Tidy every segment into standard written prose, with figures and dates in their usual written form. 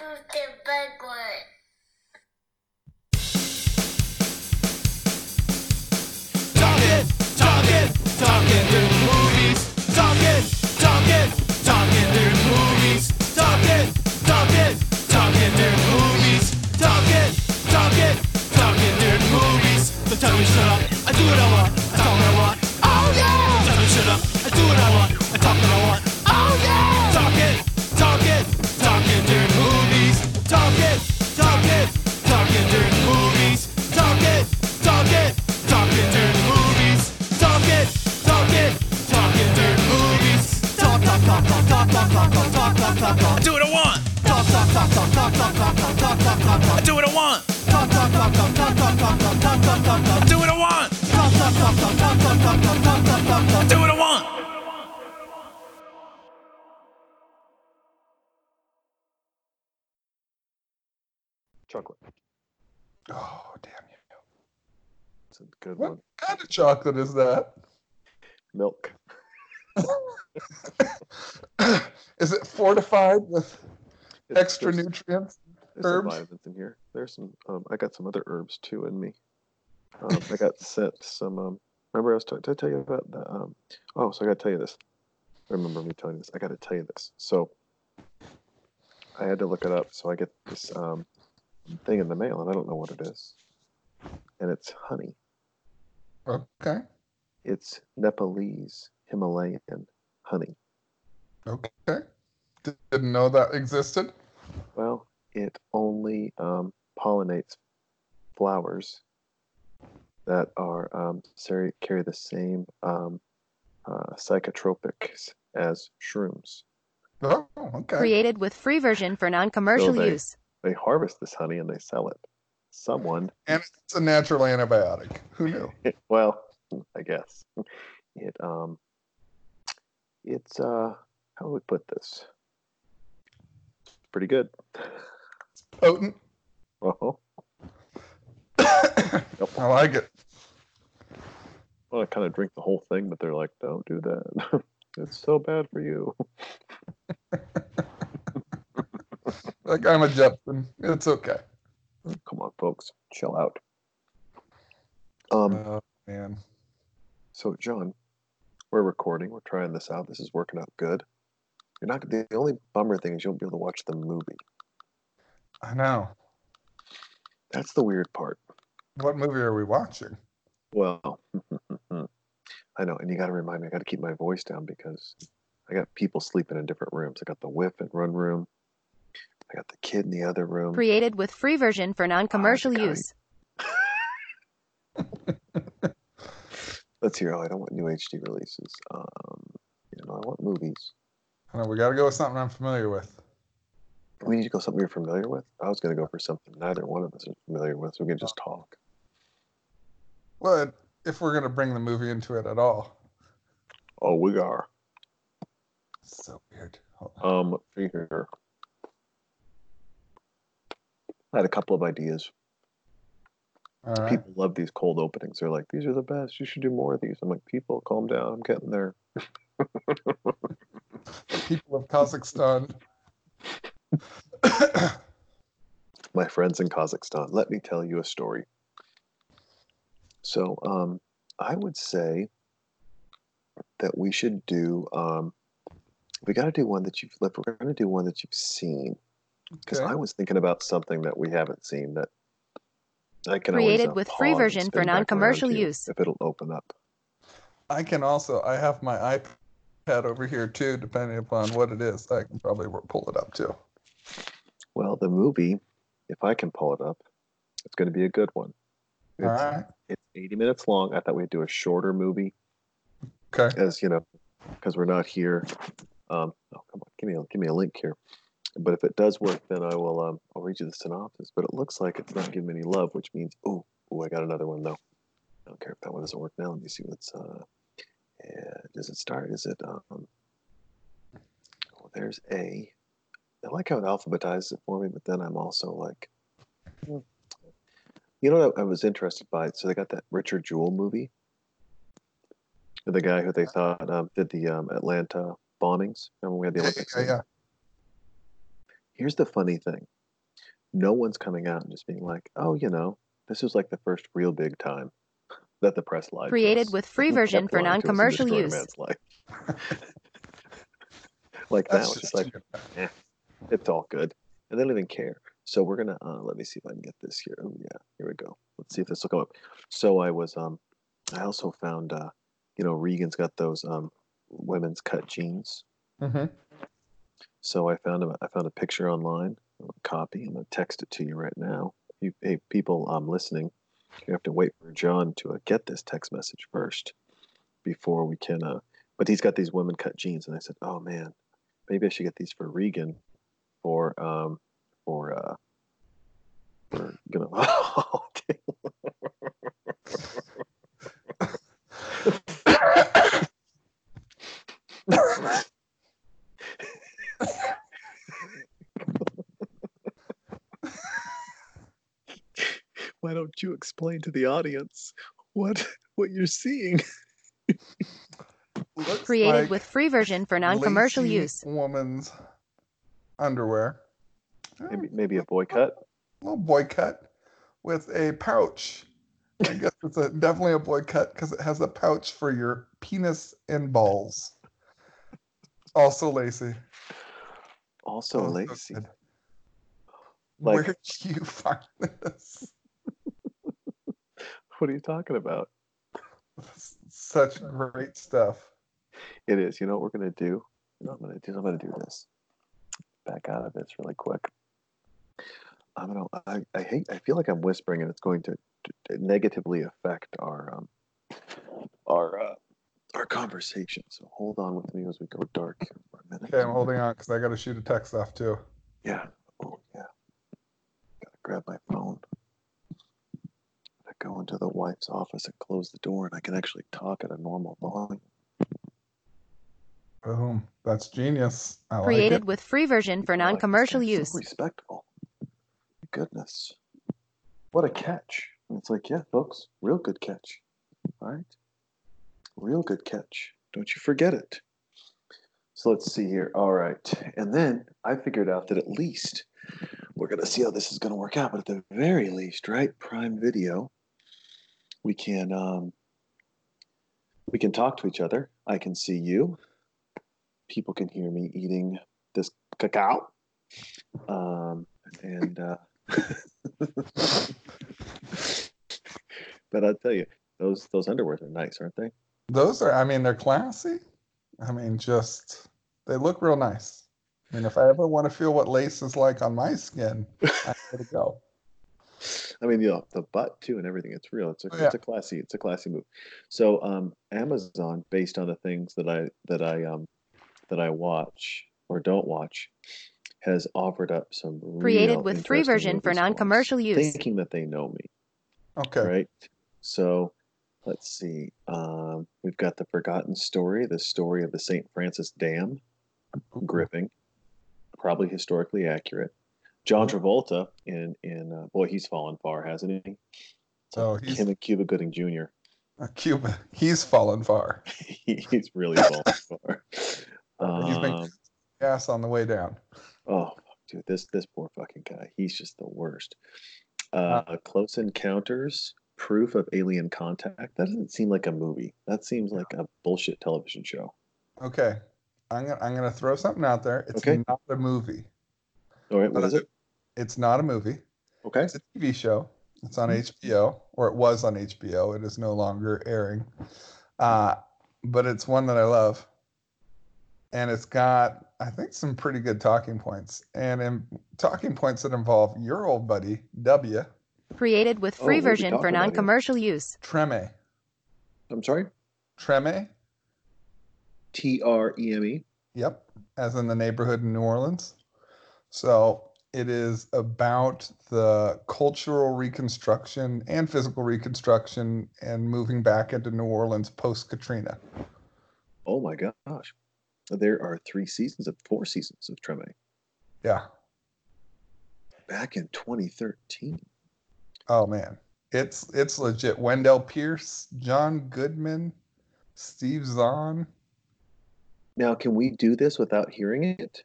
who's the big one? Talking through movies. Talking through movies. Talking through movies. Talking through movies. So tell me shut up, I do what I want, I talk what I want. Oh yeah! Tell me shut up, I do what I want, I talk what I want. Oh yeah! Talking through movies. Talking through movies. Talking through movies. Talking through movies. Talk. I do what I want. I do what I want. I do what I want. I do what I want. Chocolate. Oh, damn you. It's a good one. What kind of chocolate is that? Milk. Is it fortified with extra nutrients? There's some vitamins in here. There's some. I got some other herbs too in me. I got set some. Remember, I was talking. Did I tell you about that? So I got to tell you this. I remember me telling you this. I got to tell you this. So I had to look it up. So I get this thing in the mail, and I don't know what it is. And it's honey. Okay. It's Nepalese Himalayan honey. Okay. Didn't know that existed. Well. It only pollinates flowers that are carry the same psychotropics as shrooms. Oh, okay. Created with free version for non-commercial use. They harvest this honey and they sell it. Someone. And it's a natural antibiotic. Who knew? Well, I guess it. It's how do we put this? Pretty good. Potent. Oh. Nope. I like it. Well, I kind of drink the whole thing, but they're like, don't do that. It's so bad for you. Like, I'm a Justin. It's okay. Come on, folks. Chill out. Oh, man. So, John, we're recording. We're trying this out. This is working out good. You're not. The only bummer thing is you won't be able to watch the movie. I know. That's the weird part. What movie are we watching? Well, I know, and you got to remind me. I got to keep my voice down because I got people sleeping in different rooms. I got the whip and run room. I got the kid in the other room. Created with free version for non-commercial use. Let's hear. Oh, I don't want new HD releases. I want movies. I know, we got to go with something I'm familiar with. We need to go something you're familiar with? I was going to go for something neither one of us is familiar with, so we can just talk. Well, if we're going to bring the movie into it at all. Oh, we are. So weird. Here. I had a couple of ideas. All right. People love these cold openings. They're like, these are the best. You should do more of these. I'm like, people, calm down. I'm getting there. People of Kazakhstan. My friends in Kazakhstan, let me tell you a story. So I would say that we should do we got to do one that you've like we're going to do one that you've seen because okay. I was thinking about something that we haven't seen that I can created with free version for non-commercial use if it'll open up. I can also I have my iPad over here too depending upon what it is. I can probably pull it up too. Well, the movie, if I can pull it up, it's going to be a good one. All right. It's 80 minutes long. I thought we'd do a shorter movie. Okay. As you know, because we're not here. Oh, come on. Give me a link here. But if it does work, then I will. I'll read you the synopsis. But it looks like it's not giving me any love, which means I got another one though. I don't care if that one doesn't work now. Let me see what's. Does it start? Is it? There's A. I like how it alphabetizes it for me, but then I'm also like, you know what I was interested by? So they got that Richard Jewell movie, the guy who they thought did the Atlanta bombings. Remember we had the Olympics? Yeah. Here's the funny thing. No one's coming out and just being like, oh, you know, this was like the first real big time that the press lied. Created with free version for non-commercial use. Like that was just like, eh, it's all good. And they don't even care. So we're going to, let me see if I can get this here. Oh, yeah, here we go. Let's see if this will come up. So I was, I also found, you know, Regan's got those women's cut jeans. Mm-hmm. So I found a picture online, a copy. I'm going to text it to you right now. Hey, people listening, you have to wait for John to get this text message first before we can. But he's got these women cut jeans. And I said, oh, man, maybe I should get these for Regan for you know, oh, why don't you explain to the audience what you're seeing? Created like with free version for non-commercial use. Woman's underwear. Maybe a boycott. A little boycott with a pouch. I guess it's definitely a boycott because it has a pouch for your penis and balls. Also lacy. Also lacy. Like, where'd you find this? What are you talking about? Such great stuff. It is. You know what we're going to do? I'm going to do this. Back out of this really quick. I don't know. I feel like I'm whispering, and it's going to negatively affect our conversation. So hold on with me as we go dark here for a minute. Okay, I'm holding on because I got to shoot a text off too. Yeah. Oh yeah. Gotta grab my phone. Go into the wife's office and close the door, and I can actually talk at a normal volume. Boom. That's genius. I created like it. With free version for non-commercial use. So respectful. Goodness. What a catch. And it's like, yeah, folks, real good catch. All right? Real good catch. Don't you forget it. So let's see here. All right. And then I figured out that at least we're going to see how this is going to work out. But at the very least, right, Prime Video, we can talk to each other. I can see you. People can hear me eating this cacao. But I'll tell you, those underwears are nice, aren't they? Those are, I mean, they're classy. I mean, just, they look real nice. I mean, if I ever want to feel what lace is like on my skin, I gotta go. I mean, you know, the butt too and everything. It's real. It's a classy move. So Amazon, based on the things that I watch or don't watch, has offered up some created with free version for non-commercial use, thinking that they know me. Okay. Right. So let's see. We've got the forgotten story, the story of the St. Francis Dam, gripping, probably historically accurate. John Travolta in boy, he's fallen far, hasn't he? Oh, he's him and Cuba Gooding Jr. Cuba, he's fallen far. He's really fallen far. He's been ass on the way down. Oh, dude, this poor fucking guy. He's just the worst. Close Encounters, Proof of Alien Contact. That doesn't seem like a movie. That seems like a bullshit television show. Okay, I'm gonna throw something out there. It's not a movie. All right, what is it? It's not a movie. Okay. It's a TV show. It's on HBO, or it was on HBO. It is no longer airing. But it's one that I love. And it's got, I think, some pretty good talking points. And talking points that involve your old buddy, W. Created with free version for non-commercial use. Tremé. I'm sorry? Tremé. Treme. Yep. As in the neighborhood in New Orleans. So it is about the cultural reconstruction and physical reconstruction and moving back into New Orleans post-Katrina. Oh, my gosh. There are 4 seasons of Tremé. Yeah. Back in 2013. Oh, man. It's legit. Wendell Pierce, John Goodman, Steve Zahn. Now, can we do this without hearing it?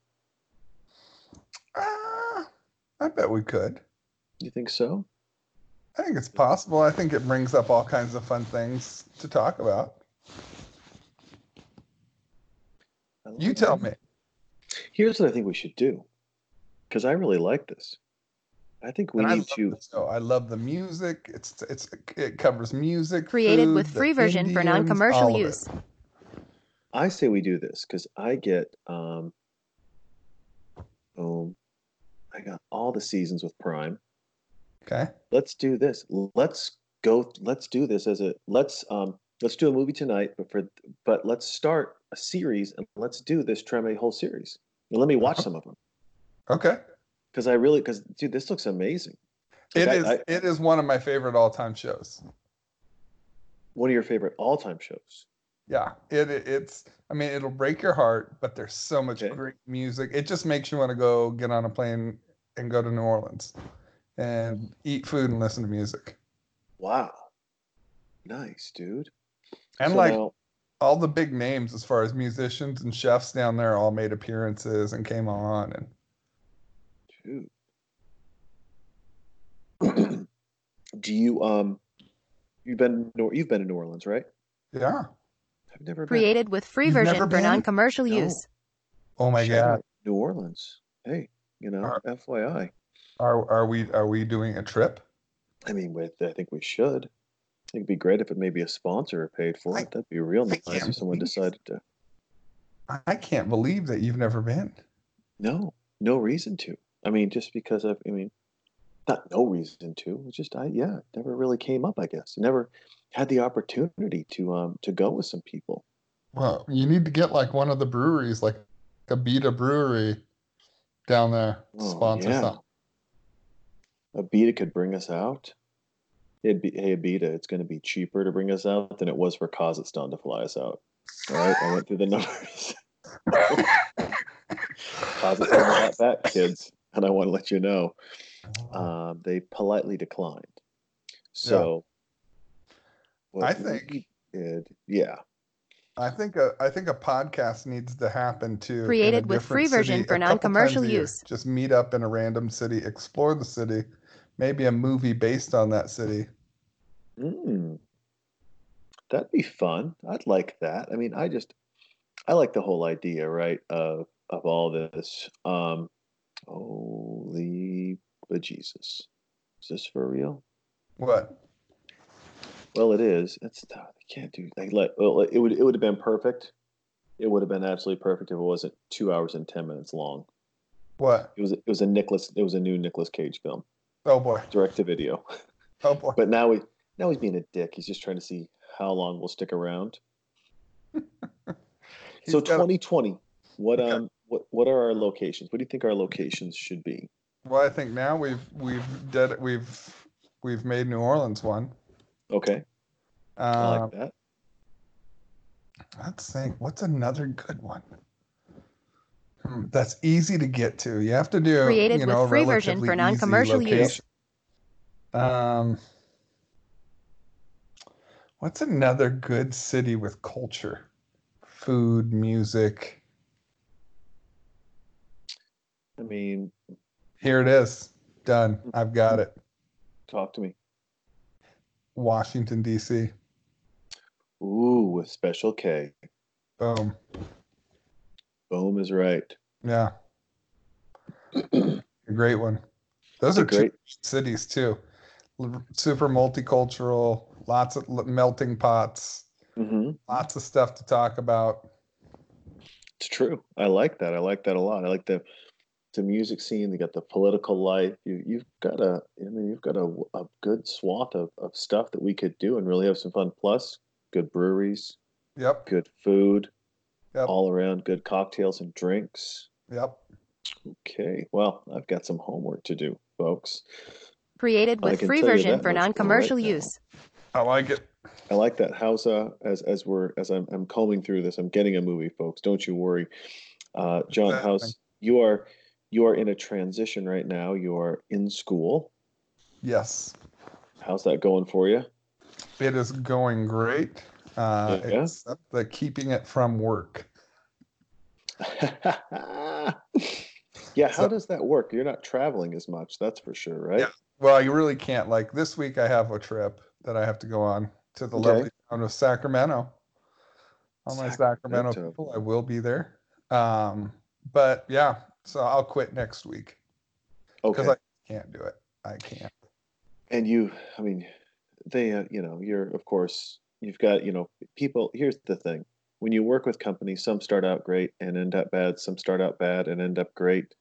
I bet we could. You think so? I think it's possible. I think it brings up all kinds of fun things to talk about. You tell me. Here's what I think we should do, because I really like this. I think we need to. I love the music. It covers music. Created with free version for non-commercial use. I say we do this because I get I got all the seasons with Prime. Okay. Let's do this. Let's do this as a let's do a movie tonight, but let's start a series and let's do this Tremé whole series. And let me watch some of them. Okay. Because dude, this looks amazing. It is one of my favorite all-time shows. One of your favorite all-time shows. Yeah, it's. I mean, it'll break your heart, but there's so much great music. It just makes you want to go get on a plane and go to New Orleans, and eat food and listen to music. Wow, nice, dude. And so all the big names as far as musicians and chefs down there all made appearances and came on and. Dude. Do you you've been to New Orleans, right? Yeah. I've never been. Created with free version for non-commercial use. Oh my God. New Orleans. Hey, FYI. Are we doing a trip? I mean, I think we should. It'd be great if it maybe a sponsor paid for it. That'd be real nice if someone decided to. I can't believe that you've never been. No reason to. I mean, just because not no reason to. It's just it never really came up, I guess. Never had the opportunity to go with some people. Well, you need to get like one of the breweries, like Abita Brewery down there, sponsor something. Abita could bring us out. Hey Abita, it's going to be cheaper to bring us out than it was for Kazakhstan to fly us out. All right, I went through the numbers. Kazakhstan got back, kids, and I want to let you know they politely declined. So, I think a podcast needs to happen too. Created with free version for non-commercial use. Just meet up in a random city, explore the city, maybe a movie based on that city. That'd be fun. I'd like that. I mean, I like the whole idea, right? Of all this. Holy bejesus. Is this for real? What? Well, it is. I can't do that. It would have been perfect. It would have been absolutely perfect if it wasn't 2 hours and 10 minutes long. What? It was a new Nicolas Cage film. Oh boy. Direct to video. Oh boy. But now he's being a dick. He's just trying to see how long we'll stick around. So 2020, what are our locations? What do you think our locations should be? Well, I think now we've made New Orleans one. Okay. I like that. Let's think. What's another good one? That's easy to get to. You have to do created with free version for non-commercial use. What's another good city with culture? Food, music. I mean, here it is. Done. I've got it. Talk to me. Washington, D.C. Ooh, with Special K. Boom. Boom is right. Yeah. A great one. Those are great cities, too. Super multicultural, lots of melting pots. Mm-hmm. Lots of stuff to talk about. It's true. I like that. I like that a lot. I like the music scene. They got the political life. You've got a good swath of stuff that we could do and really have some fun. Plus, good breweries. Yep. Good food. Yep. All around good cocktails and drinks. Yep. Okay. Well, I've got some homework to do, folks. Created with free version for non-commercial use. I like it. I like that. How's as I'm combing through this, I'm getting a movie, folks. Don't you worry, John. House, you are in a transition right now. You are in school. Yes. How's that going for you? It is going great. Except the keeping it from work. Yeah, how does that work? You're not traveling as much, that's for sure, right? Yeah. Well, you really can't. Like this week I have a trip that I have to go on to the lovely town of Sacramento. All my Sacramento people, I will be there. But yeah, so I'll quit next week. Okay. Because I can't do it. I can't. And you, I mean, they, you know, you're, of course, you've got, you know, people, here's the thing. When you work with companies, some start out great and end up bad. Some start out bad and end up great.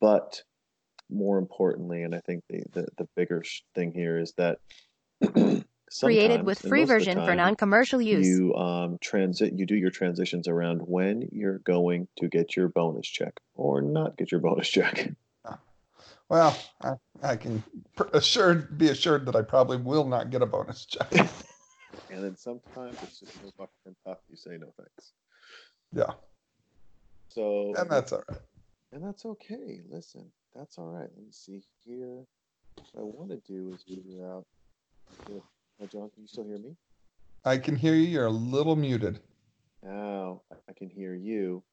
But more importantly, and I think the bigger thing here is that created with free version time, for non-commercial use. You you do your transitions around when you're going to get your bonus check or not get your bonus check. Well, I can be assured that I probably will not get a bonus check. And then sometimes it's just no fucking tough. You say no thanks. Yeah. So. And that's all right. And that's okay. Listen, that's all right. Let me see here. What I want to do is figure out. John, can you still hear me? I can hear you. You're a little muted. Now I can hear you.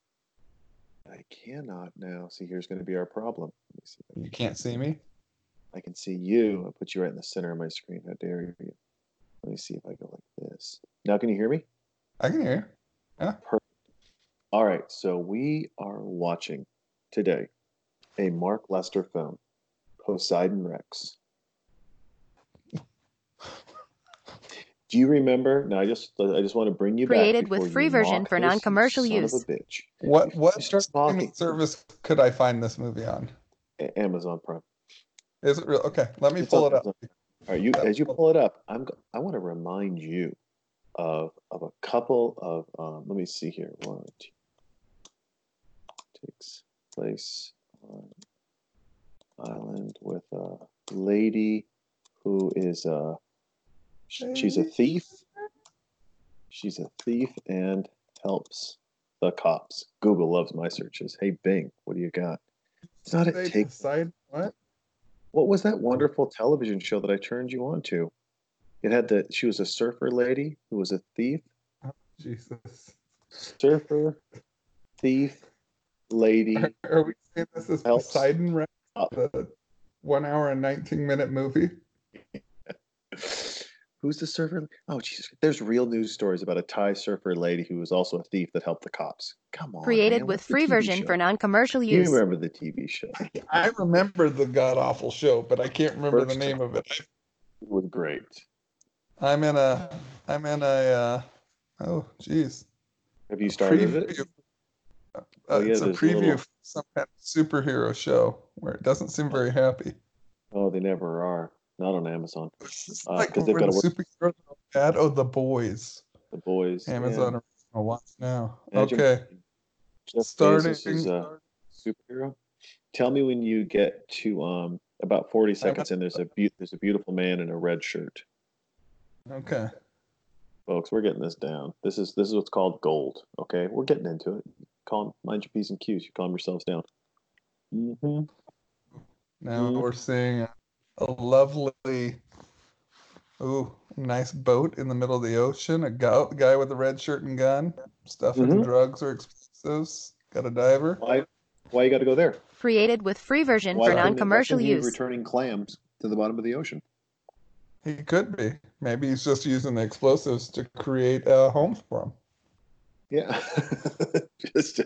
I cannot now. See, here's going to be our problem. Let me see. You can't see me? I can see you. I put you right in the center of my screen. How dare you? Let me see if I go like this. Now, can you hear me? I can hear you. Yeah. Perfect. All right. So we are watching today a Mark Lester film, Poseidon Rex. Do you remember? No, I just want to bring you back. Created with free version for non-commercial use. Son of a bitch. What service could I find this movie on? Amazon Prime. Is it real? Okay, let me pull it up. All right, as you pull it up, I want to remind you of a couple of. Let me see here. One, two, takes place on an island with a lady who is a. She's a thief. She's a thief and helps the cops. Google loves my searches. Hey Bing, what do you got? It's not a take. What was that wonderful television show that I turned you on to? It had she was a surfer lady who was a thief. Oh, Jesus. Surfer, thief, lady. Are we saying this is Poseidon Rex, the 1 hour and 19-minute movie? Who's the surfer? Oh, Jesus. There's real news stories about a Thai surfer lady who was also a thief that helped the cops. Come on. Created with free version for non-commercial use. You remember the TV show. I remember the god-awful show, but I can't remember the name of it. It was great. Oh, jeez. Have you started it? It's a preview for some kind of superhero show where it doesn't seem very happy. Oh, they never are. Not on Amazon. Because they've got to work. Oh, The Boys. The Boys. Amazon Original. Watch now. Okay. Just starting. Is a superhero. Tell me when you get to about 40 seconds in. There's a beautiful man in a red shirt. Okay. Folks, we're getting this down. This is what's called gold. Okay, we're getting into it. Mind your P's and Q's. You calm yourselves down. Mm-hmm. Now we're seeing. A lovely, nice boat in the middle of the ocean. A guy with a red shirt and gun, stuffing drugs or explosives. Got a diver. Why you got to go there? Created with free version for non-commercial use. Returning clams to the bottom of the ocean. He could be. Maybe he's just using the explosives to create a home for him. Yeah. Just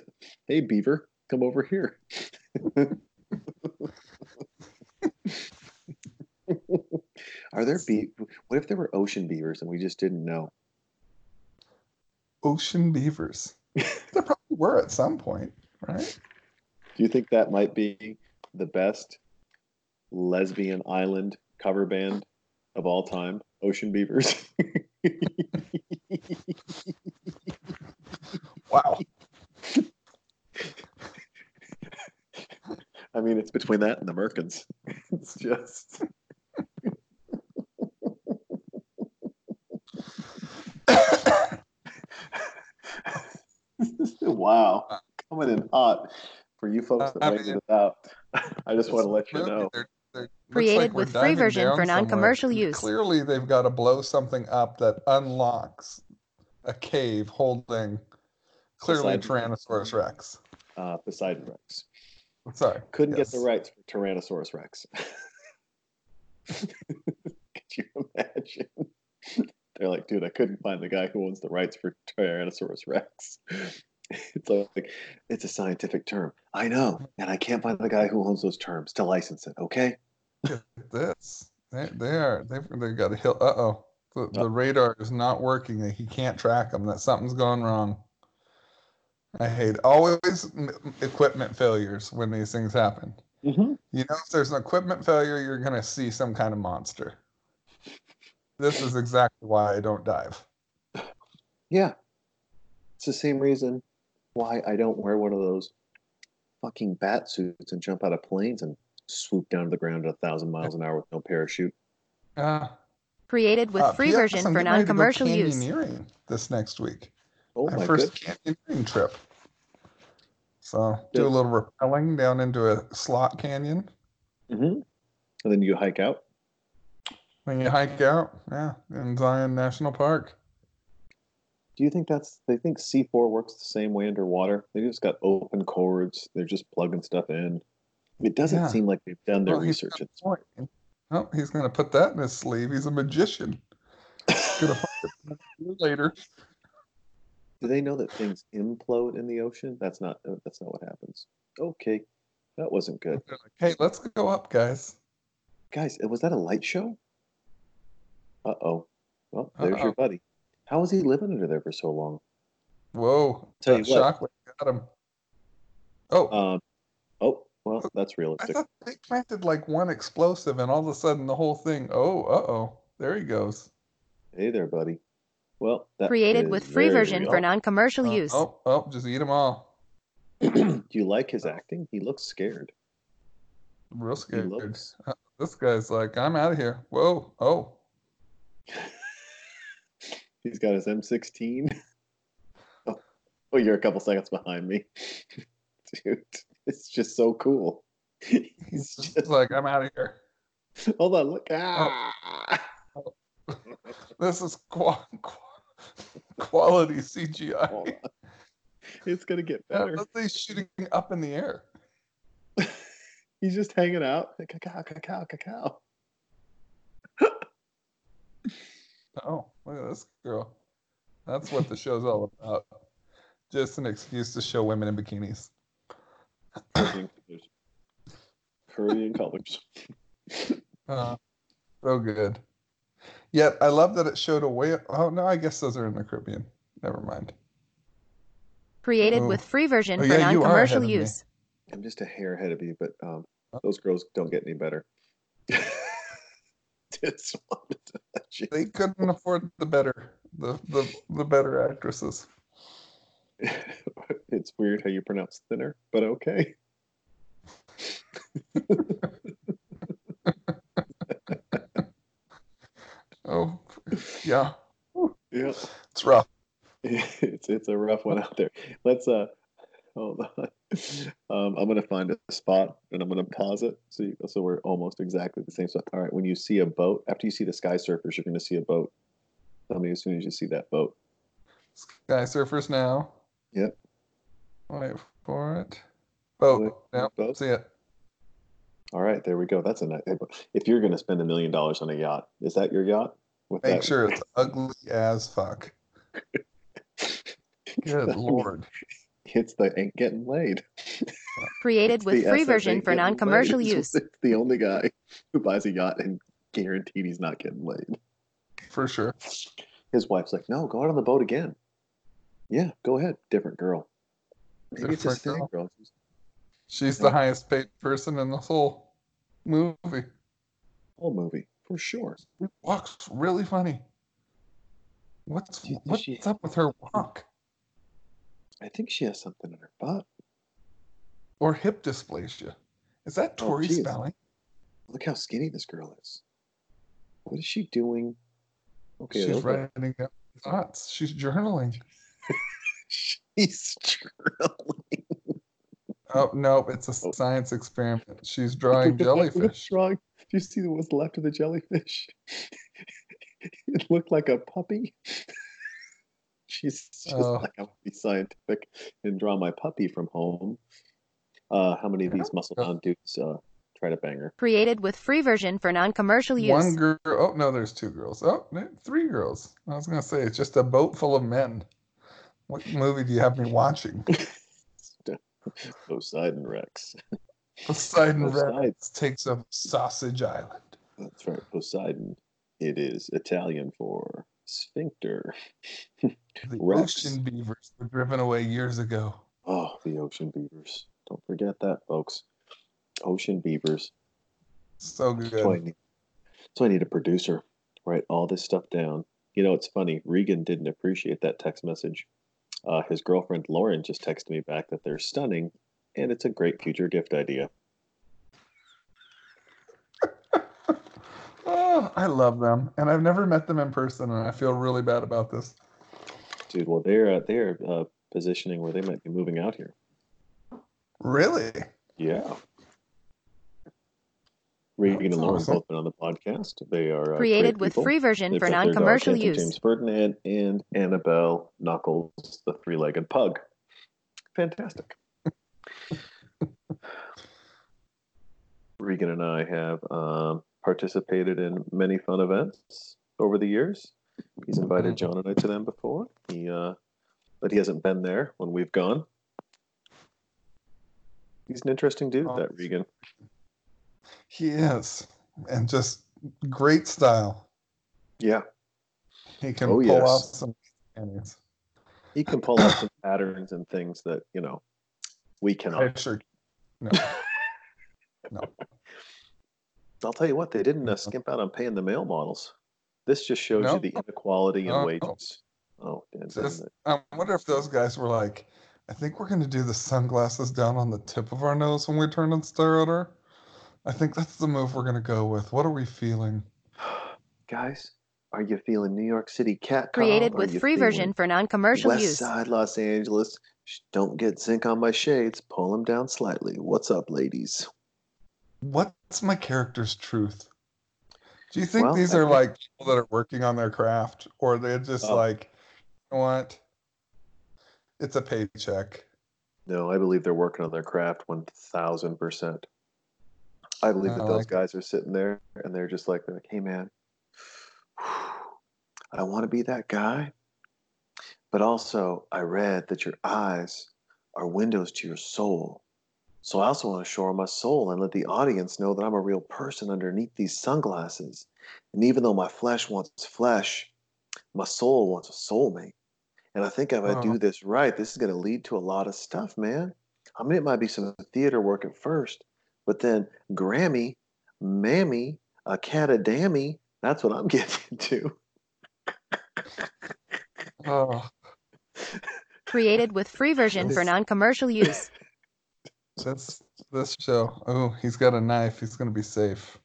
hey beaver, come over here. Are there what if there were ocean beavers and we just didn't know? Ocean beavers. There probably were at some point, right? Do you think that might be the best lesbian island cover band of all time? Ocean Beavers. Wow. I mean, it's between that and the Merkins. It's just... Wow, coming in hot for you folks that made it out. I just want to let you know. Created with free version for non-commercial use. Clearly, they've got to blow something up that unlocks a cave holding clearly Tyrannosaurus Rex. Poseidon Rex. Sorry. Couldn't get the rights for Tyrannosaurus Rex. Could you imagine? They're like, dude, I couldn't find the guy who owns the rights for Tyrannosaurus Rex. It's like, it's a scientific term. I know, and I can't find the guy who owns those terms to license it. Okay. This they've got a hill. The radar is not working. He can't track them. That something's gone wrong. I hate always equipment failures when these things happen. Mm-hmm. You know, if there's an equipment failure, you're gonna see some kind of monster. This is exactly why I don't dive. Yeah. It's the same reason why I don't wear one of those fucking bat suits and jump out of planes and swoop down to the ground at 1,000 miles an hour with no parachute. Created with free version for non-commercial use. This next week. Oh, my first canyoneering trip. So do a little rappelling down into a slot canyon. Mm-hmm. And then you hike out. When you hike out, in Zion National Park. Do you think they think C4 works the same way underwater? They just got open cords. They're just plugging stuff in. It doesn't seem like they've done their research at this point. Oh, he's going to put that in his sleeve. He's a magician. He's going to find it later. Do they know that things implode in the ocean? That's not what happens. Okay. That wasn't good. Hey, let's go up, guys. Guys, was that a light show? Uh-oh. Well, there's your buddy. How was he living under there for so long? Whoa. Tell that shockwave got him. Well, that's realistic. I thought they planted like one explosive and all of a sudden the whole thing, there he goes. Hey there, buddy. Well, that created with free version for non-commercial use. Just eat them all. Do you like his acting? He looks scared. Real scared. This guy's like, I'm out of here. Whoa. Oh. He's got his M16. Oh, you're a couple seconds behind me. Dude, it's just so cool. He's just like, I'm out of here. Hold on, look. This is quality CGI. It's going to get better. Let's say shooting up in the air. He's just hanging out. Cacao, cacao, cacao. Oh, look at this girl. That's what the show's all about. Just an excuse to show women in bikinis. Korean colors. So good. Yet, I love that it showed a whale. Oh, no, I guess those are in the Caribbean. Never mind. Created with free version for non-commercial use. I'm just a hair ahead of you, but those girls don't get any better. They couldn't afford the better actresses. It's weird how you pronounce thinner, but okay. Yeah. It's rough. It's a rough one out there. Let's hold on. I'm going to find a spot and I'm going to pause it so we're almost exactly the same spot. All right, when you see a boat, after you see the Sky Surfers, you're going to see a boat. Tell me as soon as you see that boat. Sky Surfers now. Yep. Wait for it. Boat. Now, yep, see it. All right, there we go. That's a nice. If you're going to spend $1 million on a yacht, is that your yacht? Make sure it's ugly as fuck. Good lord. It's the ain't getting laid. Created with free version for non-commercial use. It's the only guy who buys a yacht and guaranteed he's not getting laid. For sure. His wife's like, no, go out on the boat again. Yeah, go ahead. Different girl. Maybe it's a same girl. She's the highest paid person in the whole movie. Whole movie, for sure. She walks really funny. What's up with her walk? I think she has something in her butt. Or hip dysplasia. Is that Tori Spelling? Look how skinny this girl is. What is she doing? Okay, she's writing down thoughts. She's journaling. She's journaling. Oh, no, it's a science experiment. She's drawing jellyfish. Drawing. Do you see what's left of the jellyfish? It looked like a puppy. She's just like, I want to be scientific and draw my puppy from home. how many of these muscle-bound dudes try to bang her. Created with free version for non-commercial use. One girl. Oh, no, there's two girls. Oh, three girls. I was going to say, it's just a boat full of men. What movie do you have me watching? Poseidon Rex. Poseidon Rex takes up Sausage Island. That's right, Poseidon. It is Italian for sphincter. The Rex. Ocean beavers were driven away years ago. Oh, the ocean beavers. Don't forget that, folks. Ocean beavers. So good. So I need a producer. Write all this stuff down. You know, it's funny. Regan didn't appreciate that text message. His girlfriend, Lauren, just texted me back that they're stunning, and it's a great future gift idea. Oh, I love them, and I've never met them in person, and I feel really bad about this. Dude, well, they're positioning where they might be moving out here. Really? Yeah. Regan and Lauren both been on the podcast. They are created with people. Free version They've for non-commercial dog, use. Anthony James Ferdinand and Annabelle Knuckles, the three-legged pug. Fantastic. Regan and I have participated in many fun events over the years. He's invited John and I to them before. But he hasn't been there when we've gone. He's an interesting dude, that Regan. He is, and just great style. Yeah, he can pull off some. He can pull off some patterns and things that we cannot. No. I'll tell you what, they didn't skimp out on paying the male models. This just shows you the inequality in wages. Oh, I wonder if those guys were like, I think we're going to do the sunglasses down on the tip of our nose when we turn and stare at her. I think that's the move we're going to go with. What are we feeling? Guys, are you feeling New York City cat? Created with free version for non-commercial use. West Side, Los Angeles. Don't get zinc on my shades. Pull them down slightly. What's up, ladies? What's my character's truth? Do you think these are like people that are working on their craft? Or they're just like, you know what? It's a paycheck. No, I believe they're working on their craft 1,000%. I believe that those guys are sitting there and they're just like, hey, man, I want to be that guy. But also, I read that your eyes are windows to your soul. So I also want to shore my soul and let the audience know that I'm a real person underneath these sunglasses. And even though my flesh wants flesh, my soul wants a soulmate. And I think if I do this right, this is going to lead to a lot of stuff, man. I mean, it might be some theater work at first. But then Grammy, Mammy, a Catadammy, that's what I'm getting into. Created with free version for non-commercial use. That's this show. Oh, he's got a knife. He's going to be safe.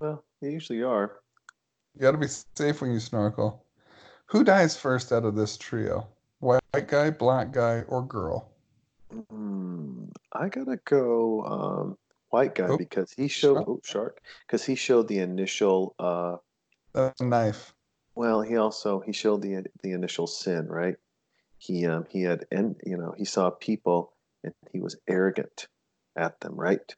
Well, they usually are. You got to be safe when you snorkel. Who dies first out of this trio? White guy, black guy, or girl? I got to go... white guy because he showed because he showed the initial knife. Well, he showed the initial sin, right? He saw people and he was arrogant at them, right?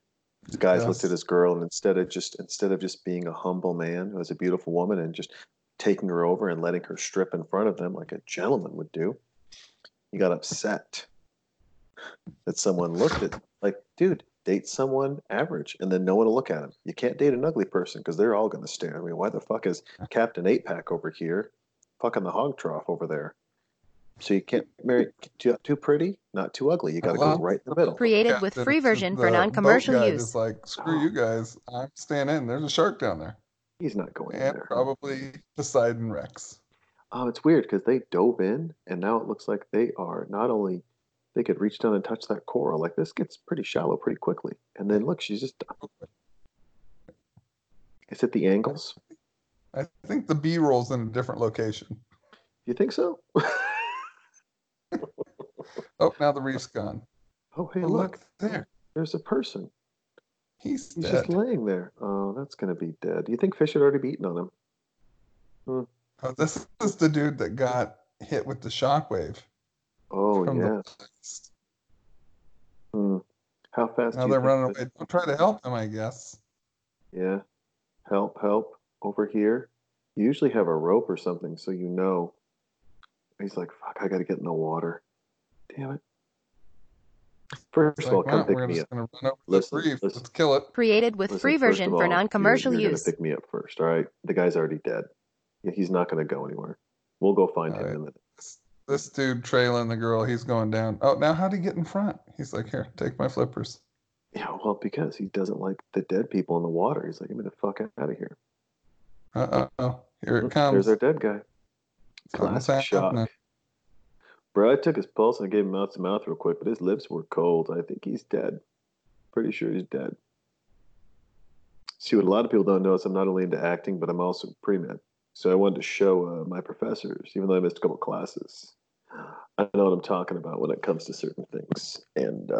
The guys looked at his girl and instead of just being a humble man who was a beautiful woman and just taking her over and letting her strip in front of them like a gentleman would do, he got upset that someone looked at him. Like, dude. Date someone average, and then no one will look at him. You can't date an ugly person because they're all going to stare. I mean, why the fuck is Captain 8-Pack over here fucking the hog trough over there? So you can't marry too pretty, not too ugly. You got to go right in the middle. Created with free version for non-commercial use. It's like, screw you guys. I'm staying in. There's a shark down there. He's not going in there. And probably Poseidon Rex. It's weird because they dove in, and now it looks like they are not only... They could reach down and touch that coral. Like, this gets pretty shallow pretty quickly. And then, look, she's just done. Is it the angles? I think the B-roll's in a different location. You think so? Now the reef's gone. Oh, hey, look. There. There's a person. He's just laying there. Oh, that's going to be dead. Do you think fish had already beaten on him? Oh, this is the dude that got hit with the shockwave. Oh, yeah. How fast? Now they're running away. Don't try to help them, I guess. Yeah. Help, help. Over here. You usually have a rope or something, so you know. He's like, fuck, I got to get in the water. Damn it. First of all, come pick me up. Listen, let's kill it. Created with free version for non-commercial use. You're going to pick me up first, all right? The guy's already dead. He's not going to go anywhere. We'll go find him in a minute. This dude trailing the girl, he's going down. Oh, now how'd he get in front? He's like, here, take my flippers. Yeah, well, because he doesn't like the dead people in the water. He's like, get me the fuck out of here. Uh-oh. Here it comes. There's our dead guy. Classic shock. Bro, I took his pulse and I gave him mouth to mouth real quick, but his lips were cold. I think he's dead. Pretty sure he's dead. See, what a lot of people don't know is I'm not only into acting, but I'm also pre-med. So I wanted to show my professors, even though I missed a couple classes. I know what I'm talking about when it comes to certain things. And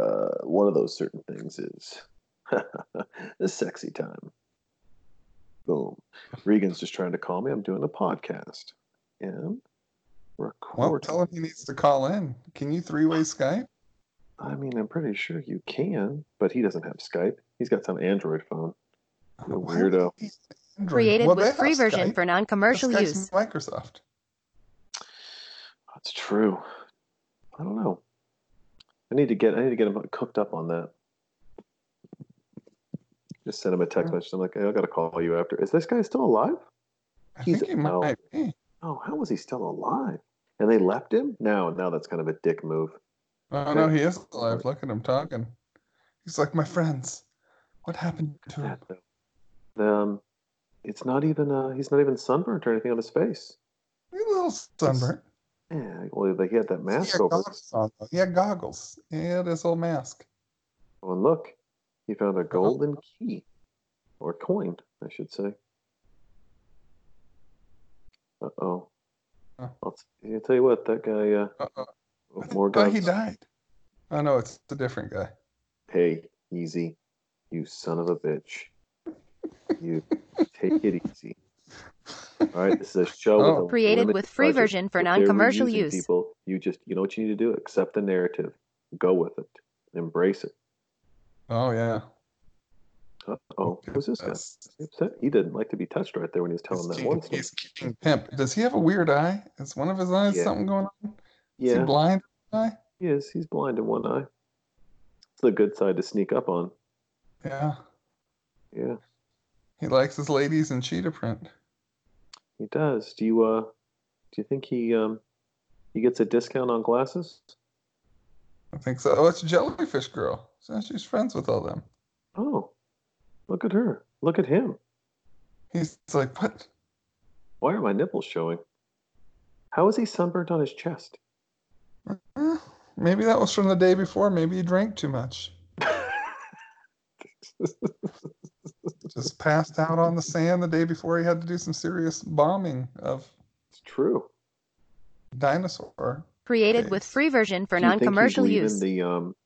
one of those certain things is the sexy time. Boom. Regan's just trying to call me. I'm doing a podcast. And record. Well, tell him he needs to call in. Can you three-way Skype? I mean, I'm pretty sure you can, but he doesn't have Skype. He's got some Android phone. The weirdo. Created with free version for non-commercial use. Microsoft. That's true. I don't know. I need to get him cooked up on that. Just send him a text message. I'm like, hey, I got to call you after. Is this guy still alive? I think he might be. Oh, how was he still alive? And they left him? No, that's kind of a dick move. Oh, no, he is alive. Look at him talking. He's like, my friends, what happened to him? It's not even, he's not even sunburnt or anything on his face. He's a little sunburnt. Yeah, well, he had that mask over. He had goggles. He had his old mask. Oh, and look, he found a golden key. Or coin, I should say. Uh-oh. I'll tell you what, that guy... he died. Oh, no, it's a different guy. Hey, easy. You son of a bitch. You take it easy. All right, this is a show created with free version for non-commercial use. People, you know what you need to do? Accept the narrative. Go with it. Embrace it. Oh, yeah. Uh-oh, who's this guy? He didn't like to be touched right there when he was telling that one story. He's King Pimp. Does he have a weird eye? Is one of his eyes something going on? Yeah. Is he blind in one eye? Yes, he's blind in one eye. It's the good side to sneak up on. Yeah. Yeah. He likes his ladies in cheetah print. He does. Do you think he gets a discount on glasses? I think so. Oh, it's Jellyfish Girl. So she's friends with all them. Oh. Look at her. Look at him. He's like, what? Why are my nipples showing? How is he sunburnt on his chest? Maybe that was from the day before. Maybe he drank too much. Just passed out on the sand the day before he had to do some serious bombing of... It's true. Dinosaur. Created with free version for non-commercial use. Do you think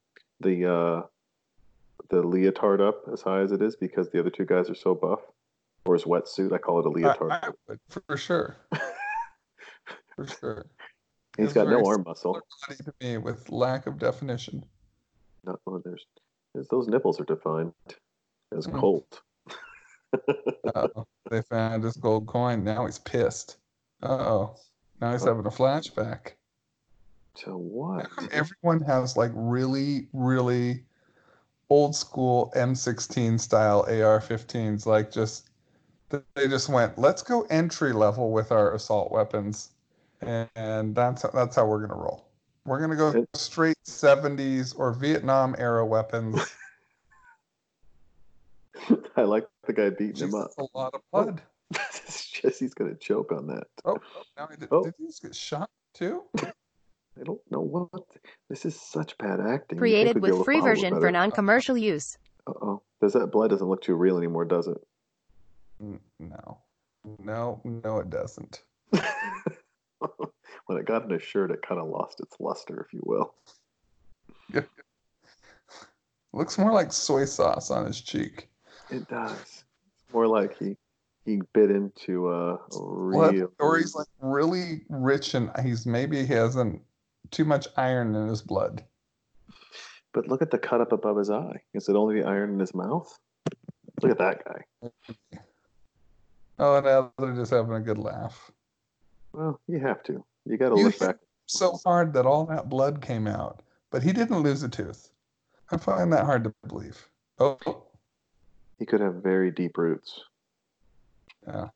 he's leaving the leotard up as high as it is because the other two guys are so buff, or his wetsuit? I call it a leotard. I would, for sure. For sure. He's got no arm muscle. To me, with lack of definition. Not when those nipples are defined as cold. Uh-oh. They found his gold coin. Now he's pissed. Uh-oh. Now he's having a flashback. To what? How come everyone has like really, really old school M16 style AR-15s, like they just went, let's go entry level with our assault weapons, and that's how we're gonna roll. We're gonna go straight 70s or Vietnam era weapons. I like the guy beating him up. A lot of blood. Jesse's gonna choke on that. Oh now did he just get shot too? I don't know what. This is such bad acting. Created with free version for non-commercial use. Uh-oh. That blood doesn't look too real anymore, does it? No, it doesn't. When it got in his shirt, it kind of lost its luster, if you will. Yeah. Looks more like soy sauce on his cheek. It does. More like he bit into a real... Or he's like really rich and he hasn't... too much iron in his blood. But look at the cut up above his eye. Is it only the iron in his mouth? Look at that guy. Oh, and now they're just having a good laugh. Well, you have to. You got to look back. So hard that all that blood came out, but he didn't lose a tooth. I find that hard to believe. Oh, he could have very deep roots. Yeah.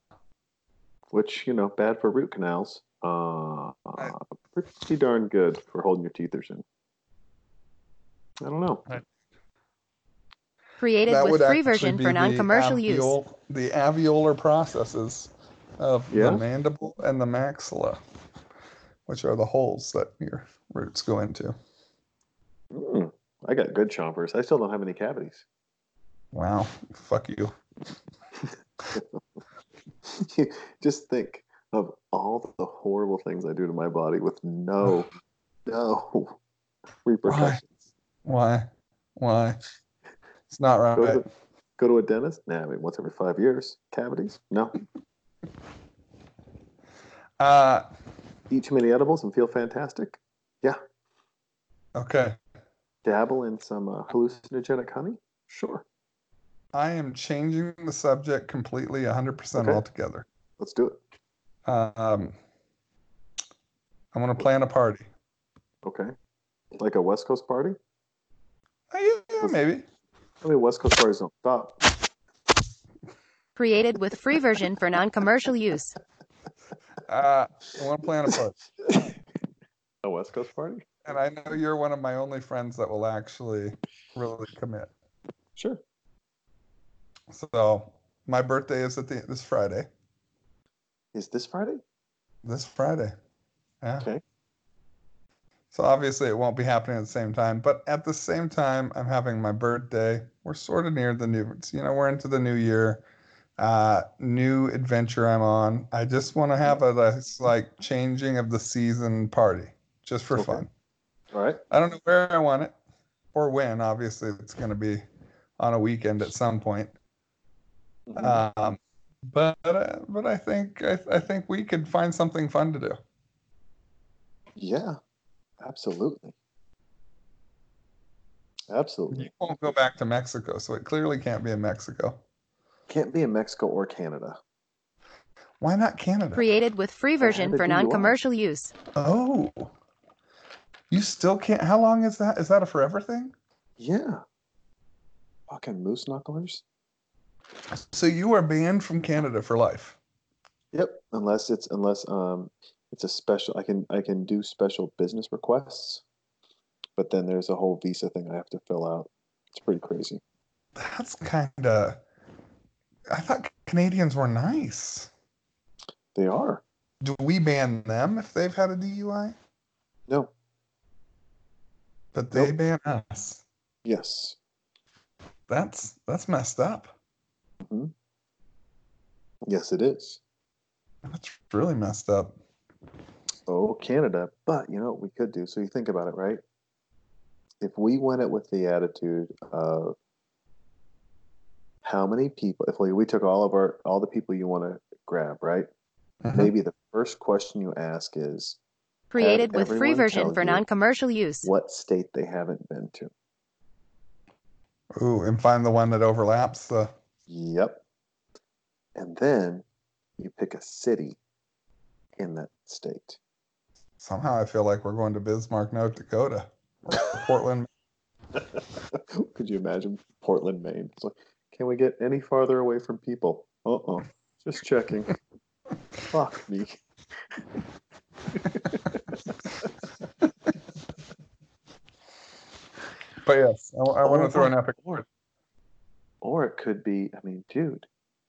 Which, you know, bad for root canals. Pretty darn good for holding your teethers in. I don't know. Created that with free version for non-commercial use. The alveolar processes of the mandible and the maxilla, which are the holes that your roots go into. Mm, I got good chompers. I still don't have any cavities. Wow. Fuck you. Just think of all the horrible things I do to my body with no repercussions. Why? It's not right. Go to a dentist? Nah, I mean, once every 5 years. Cavities? No. Eat too many edibles and feel fantastic? Yeah. Okay. Dabble in some hallucinogenic honey? Sure. I am changing the subject completely, 100% altogether. Let's do it. I want to plan a party. Okay. Like a West Coast party? Yeah, maybe. I mean, West Coast parties don't stop. Created with free version for non-commercial use. I want to plan a party. A West Coast party? And I know you're one of my only friends that will actually really commit. Sure. So my birthday is this Friday. Is this Friday? This Friday. Yeah. Okay. So obviously it won't be happening at the same time, but at the same time, I'm having my birthday. We're sort of near we're into the new year, new adventure I'm on. I just want to have a like changing of the season party just for fun. All right. I don't know where I want it or when. Obviously it's going to be on a weekend at some point. Mm-hmm. But I think we could find something fun to do. Yeah, absolutely. You won't go back to Mexico, so it clearly can't be in Mexico. Can't be in Mexico or Canada. Why not Canada? Created with free version for non-commercial use. Oh, you still can't. How long is that? Is that a forever thing? Yeah. Fucking moose knucklers. So you are banned from Canada for life. Yep, unless it's a special. I can do special business requests, but then there's a whole visa thing I have to fill out. It's pretty crazy. That's kind of. I thought Canadians were nice. They are. Do we ban them if they've had a DUI? No. But they ban us. Yes. That's messed up. Mm-hmm. Yes, it is. That's really messed up. Oh, Canada. But you know what we could do? So you think about it, right? If we went it with the attitude of how many people, if we took all the people you want to grab, right? Mm-hmm. Maybe the first question you ask is created with free version for non-commercial use. What state they haven't been to. Ooh, and find the one that overlaps the... Yep. And then you pick a city in that state. Somehow I feel like we're going to Bismarck, North Dakota. Portland. Could you imagine Portland, Maine? It's like, can we get any farther away from people? Uh-oh. Just checking. Fuck me. But yes, I want to throw an epic word. Or it could be, I mean, dude,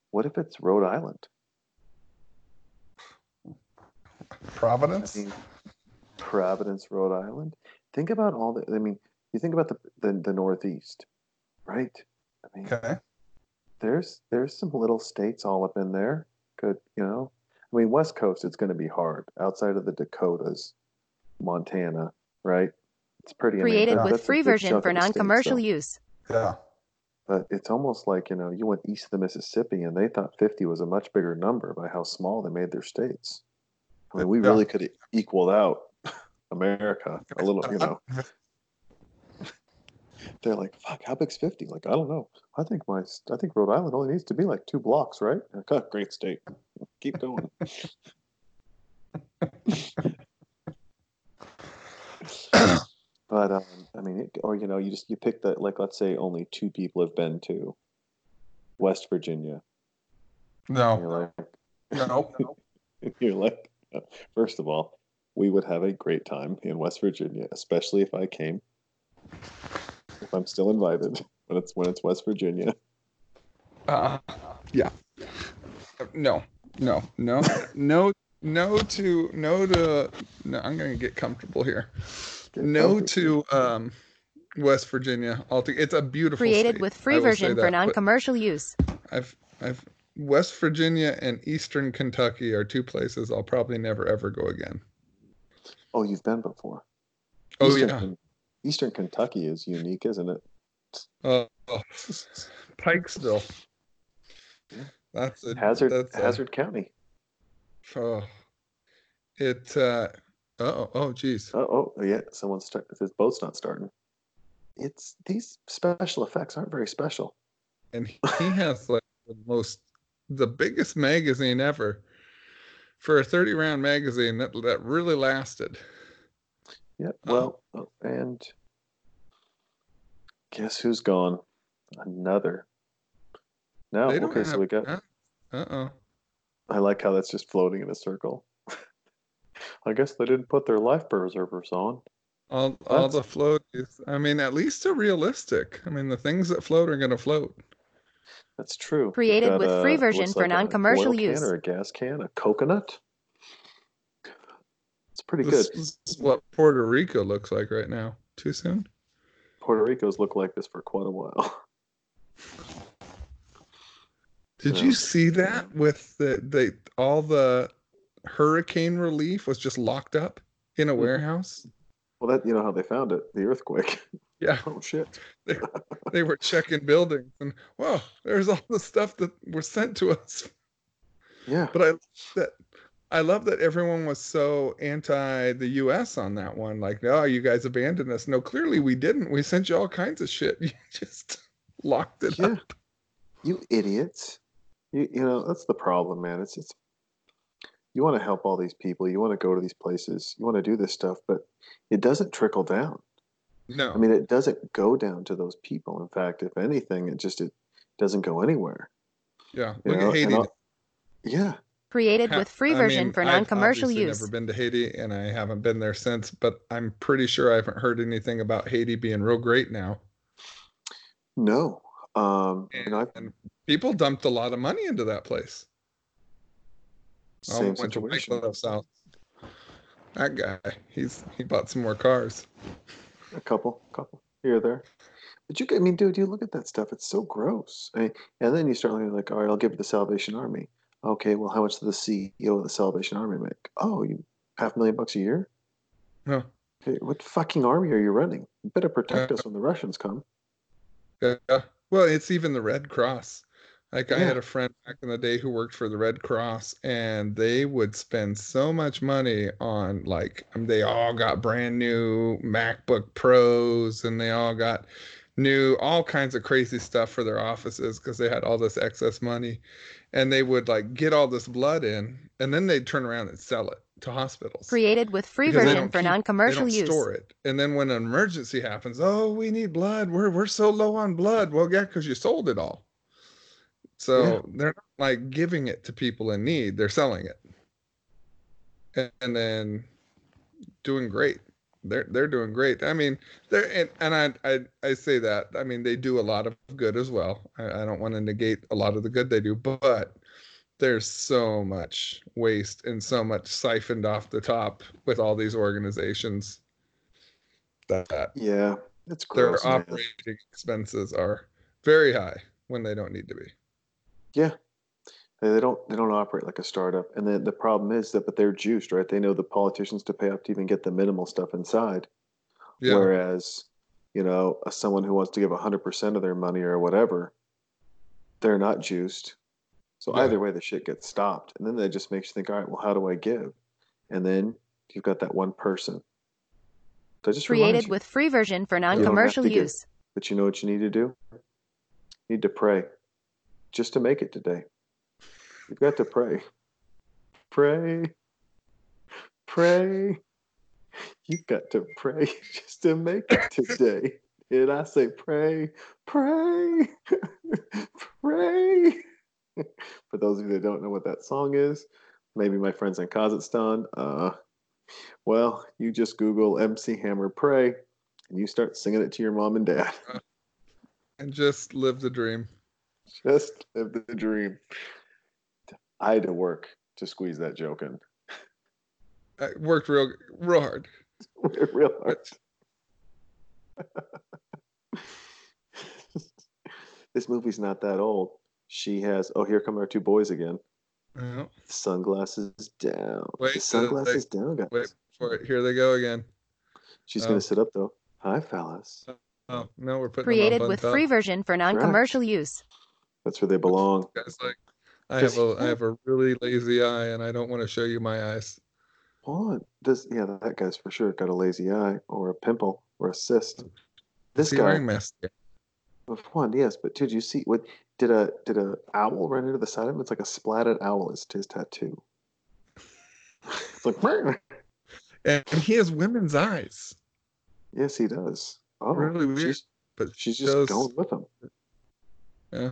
what if it's Rhode Island? Providence? I mean, Providence, Rhode Island. Think about all the, I mean, you think about the Northeast, right? I mean, okay. There's some little states all up in there. Could, you know, I mean, West Coast, it's going to be hard. Outside of the Dakotas, Montana, right? It's pretty created amazing. With free version for non-commercial use. Yeah. But it's almost like, you know, you went east of the Mississippi and they thought 50 was a much bigger number by how small they made their states. I mean, we really could have equaled out America a little, you know. they're like, fuck, how big's 50? Like, I don't know. I think Rhode Island only needs to be like 2 blocks, right? Like, oh, great state. Keep going. But I mean, you pick that, like, let's say only 2 people have been to West Virginia. No. No. You're like, first of all, we would have a great time in West Virginia, especially if I came. If I'm still invited, when it's West Virginia. Yeah. No, I'm going to get comfortable here. West Virginia. It's a beautiful created state. With free version for non-commercial use. I've West Virginia and Eastern Kentucky are 2 places I'll probably never ever go again. Oh, you've been before. Oh, Eastern Kentucky is unique, isn't it? Pikeville. Yeah. Hazard County. Oh, it. Geez. Yeah. Someone's his boat's not starting. It's these special effects aren't very special. And he has like the biggest magazine ever for a 30-round magazine that really lasted. Yeah, well, and guess who's gone? Another. No, okay, so we got... Uh-oh. I like how that's just floating in a circle. I guess they didn't put their life preservers on. All the floaties. I mean, at least they're realistic. I mean, the things that float are going to float. That's true. Created with free version for non-commercial use. Can or a gas can, a coconut. It's pretty good. This is what Puerto Rico looks like right now. Too soon? Puerto Rico's looked like this for quite a while. Did you see that with all the hurricane relief was just locked up in a warehouse? Well, that you know how they found it, the earthquake. Yeah. Oh, shit. They were checking buildings and, whoa, there's all the stuff that was sent to us. Yeah. But I love that everyone was so anti the U.S. on that one. Like, no, you guys abandoned us. No, clearly we didn't. We sent you all kinds of shit. You just locked it up. You idiots. You know, that's the problem, man. It's you want to help all these people. You want to go to these places. You want to do this stuff, but it doesn't trickle down. No. I mean, it doesn't go down to those people. In fact, if anything, it doesn't go anywhere. Yeah. Look at Haiti. Yeah. Created with free version for non-commercial use. I've never been to Haiti, and I haven't been there since, but I'm pretty sure I haven't heard anything about Haiti being real great now. No. And people dumped a lot of money into that place. Same situation. That guy, he bought some more cars. A couple here or there. But you, I mean, dude, you look at that stuff. It's so gross. I mean, and then you start looking like, all right, I'll give it to the Salvation Army. Okay, well, how much does the CEO of the Salvation Army make? Oh, $500,000 a year? No. Hey, what fucking army are you running? You better protect us when the Russians come. Yeah. Well, it's even the Red Cross. Like, I had a friend back in the day who worked for the Red Cross, and they would spend so much money on, like, they all got brand new MacBook Pros, and they all got new, all kinds of crazy stuff for their offices because they had all this excess money. And they would like get all this blood in, and then they'd turn around and sell it to hospitals. Created with free version for non-commercial use. They don't store it. And then when an emergency happens, we need blood. We're so low on blood. Well, yeah, because you sold it all. So they're not like giving it to people in need. They're selling it, and then doing great. They're doing great. I mean, I say that. I mean, they do a lot of good as well. I don't want to negate a lot of the good they do, but there's so much waste and so much siphoned off the top with all these organizations. It's gross. Their operating expenses are very high when they don't need to be. Yeah, they don't operate like a startup, and the problem is that but they're juiced, right? They know the politicians to pay up to even get the minimal stuff inside. Yeah. Whereas, you know, someone who wants to give 100% of their money or whatever, they're not juiced. So either way, the shit gets stopped, and then that just makes you think, all right, well, how do I give? And then you've got that one person. So just created with free version for non-commercial use. But you know what you need to do? You need to pray just to make it today. You've got to pray. Pray. You've got to pray just to make it today. And I say, pray. For those of you that don't know what that song is, maybe my friends in Kazakhstan, well, you just Google MC Hammer Pray, and you start singing it to your mom and dad. And just live the dream. Just live the dream. I had to work to squeeze that joke in. I worked real hard. Real hard. This movie's not that old. She has, here come our two boys again. Yeah. Sunglasses down. Wait, sunglasses down, guys. Wait for it. Here they go again. She's going to sit up, though. Hi, fellas. Oh, no, we're putting created them on with top. Free version for non-commercial use. That's where they belong. Guys, like, I have a really lazy eye, and I don't want to show you my eyes. Hold on. Yeah, that guy's for sure got a lazy eye or a pimple or a cyst. This guy. Wearing mask. One, yes, but two, did you see what did a owl run into the side of him? It's like a splatted owl is his tattoo. It's like, and he has women's eyes. Yes, he does. Oh, really weird. She's just going with him. Yeah.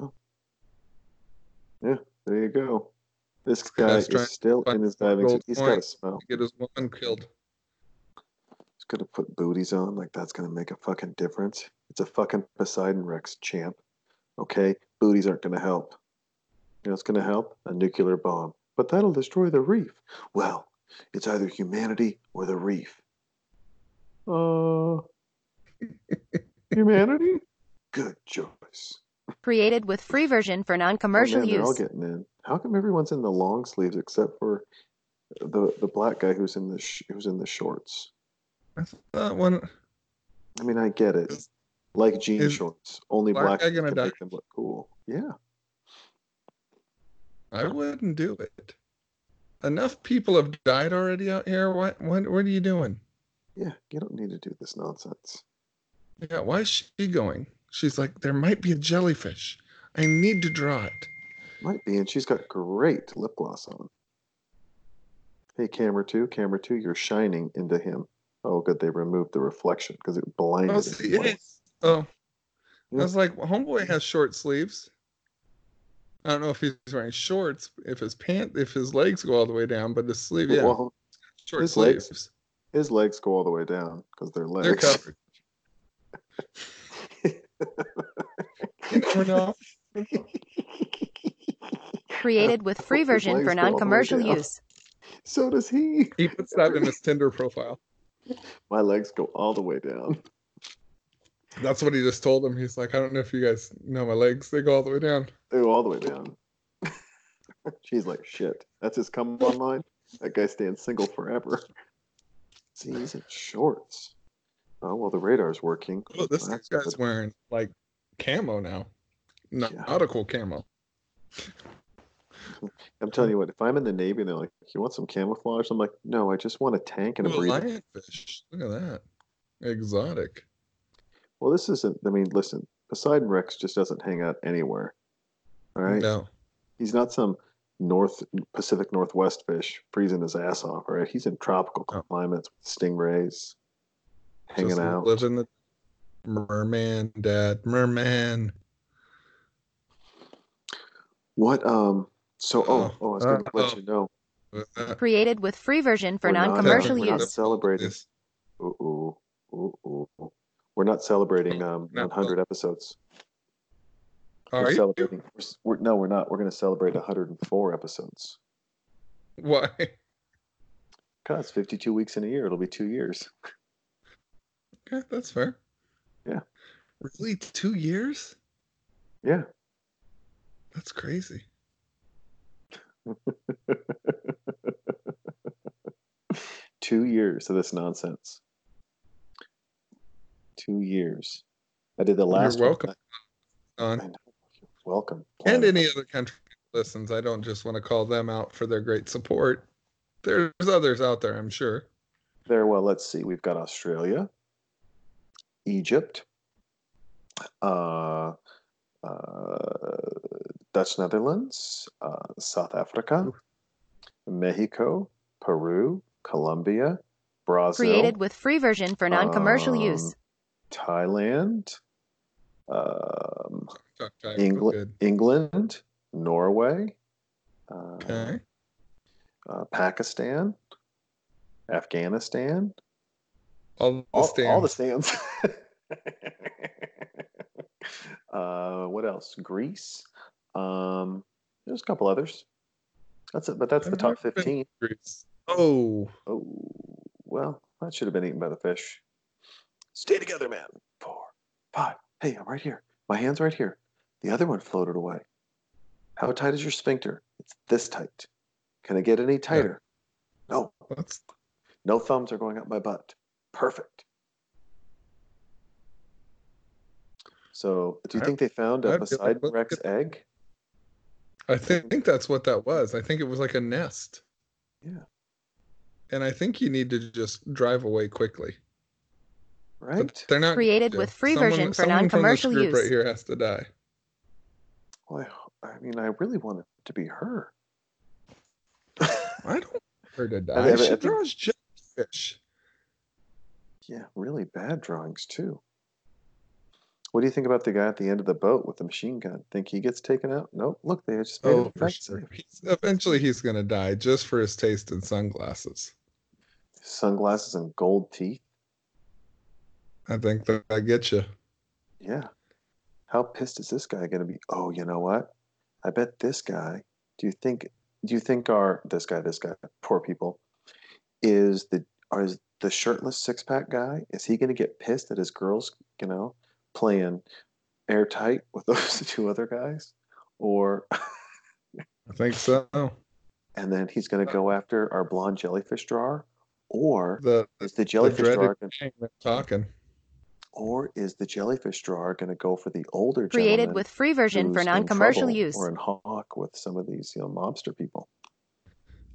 Oh. Yeah. There you go. This guy is still in his diving suit. He's got a smell. Get his woman killed. He's gonna put booties on. Like that's gonna make a fucking difference. It's a fucking Poseidon Rex, champ. Okay, booties aren't gonna help. You know what's gonna help? A nuclear bomb. But that'll destroy the reef. Well, it's either humanity or the reef. Humanity? Good choice. Created with free version for non-commercial use. They're all getting in. How come everyone's in the long sleeves except for the black guy who's in the shorts? That's that one. I mean, I get it. Like jean shorts, only black guy gonna die. Make them look cool. Yeah, I wouldn't do it. Enough people have died already out here. What are you doing? Yeah, you don't need to do this nonsense. Yeah, why is she going? She's like, there might be a jellyfish. I need to draw it. Might be, and she's got great lip gloss on. Hey, camera two, you're shining into him. Oh, good, they removed the reflection because it blinded. Oh, see, it is. Oh, yeah. I was like, well, homeboy has short sleeves. I don't know if he's wearing shorts, if his legs go all the way down, but his sleeve, yeah, well, short his sleeves. His legs go all the way down because they're legs. They're covered. You never know. Created with free version for non-commercial use. So does he. He puts that in his Tinder profile. My legs go all the way down. That's what he just told him. He's like, I don't know if you guys know my legs. They go all the way down. They go all the way down. She's like, shit. That's his come online. That guy stands single forever. See, he's in shorts. Oh, well, the radar's working. Oh, this guy's wearing, like, camo now. Nautical camo. I'm telling you what, if I'm in the Navy and they're like, you want some camouflage? I'm like, no, I just want a tank and a breather. Lionfish. Look at that. Exotic. Well, this isn't, I mean, listen, Poseidon Rex just doesn't hang out anywhere. All right? No. He's not some Pacific Northwest fish freezing his ass off, right? He's in tropical climates with stingrays, hanging just out. Lives in the merman, dad. Merman. What, I was going to let you know. Created with free version for non-commercial use. We're not celebrating. Ooh. We're not celebrating 100 episodes. Are you? No, we're not. We're going to celebrate 104 episodes. Why? Because 52 weeks in a year. It'll be 2 years. Okay, that's fair. Yeah. Really? 2 years? Yeah. That's crazy. Two years of this nonsense. I did the last. You're welcome. One. You're welcome. And any other country listens, I don't just want to call them out for their great support. There's others out there, I'm sure. There. Well, let's see. We've got Australia, Egypt, Dutch Netherlands, South Africa, Mexico, Peru, Colombia, Brazil. Created with free version for non-commercial use. Thailand, England, Norway, Pakistan, Afghanistan. All the stands. What else? Greece. There's a couple others. That's it, but that's the top 15. Oh, well, that should have been eaten by the fish. Stay together, man. 4, 5. Hey, I'm right here. My hand's right here. The other one floated away. How tight is your sphincter? It's this tight. Can I get any tighter? Yeah. No. No thumbs are going up my butt. Perfect. So, do you think they found a Poseidon Rex egg? I think that's what that was. I think it was like a nest. Yeah. And I think you need to just drive away quickly. Right? But they're not created with free version for non-commercial use. Someone from this group right here has to die. Well, I mean, I really want it to be her. I don't want her to die. She draws jellyfish. Yeah, really bad drawings, too. What do you think about the guy at the end of the boat with the machine gun? Think he gets taken out? Nope. Look, they just made him practice. Eventually, he's going to die just for his taste in sunglasses. Sunglasses and gold teeth? I think that I get you. Yeah. How pissed is this guy going to be? Oh, you know what? I bet this guy, do you think this guy, poor people, is the shirtless six-pack guy, is he going to get pissed that his girl's, playing airtight with those two other guys? Or... I think so. And then he's going to go after our blonde jellyfish drawer? Or is the jellyfish drawer talking? Or is the jellyfish drawer going to go for the older gentleman? Created with free version for non-commercial use. Or in hock with some of these mobster people.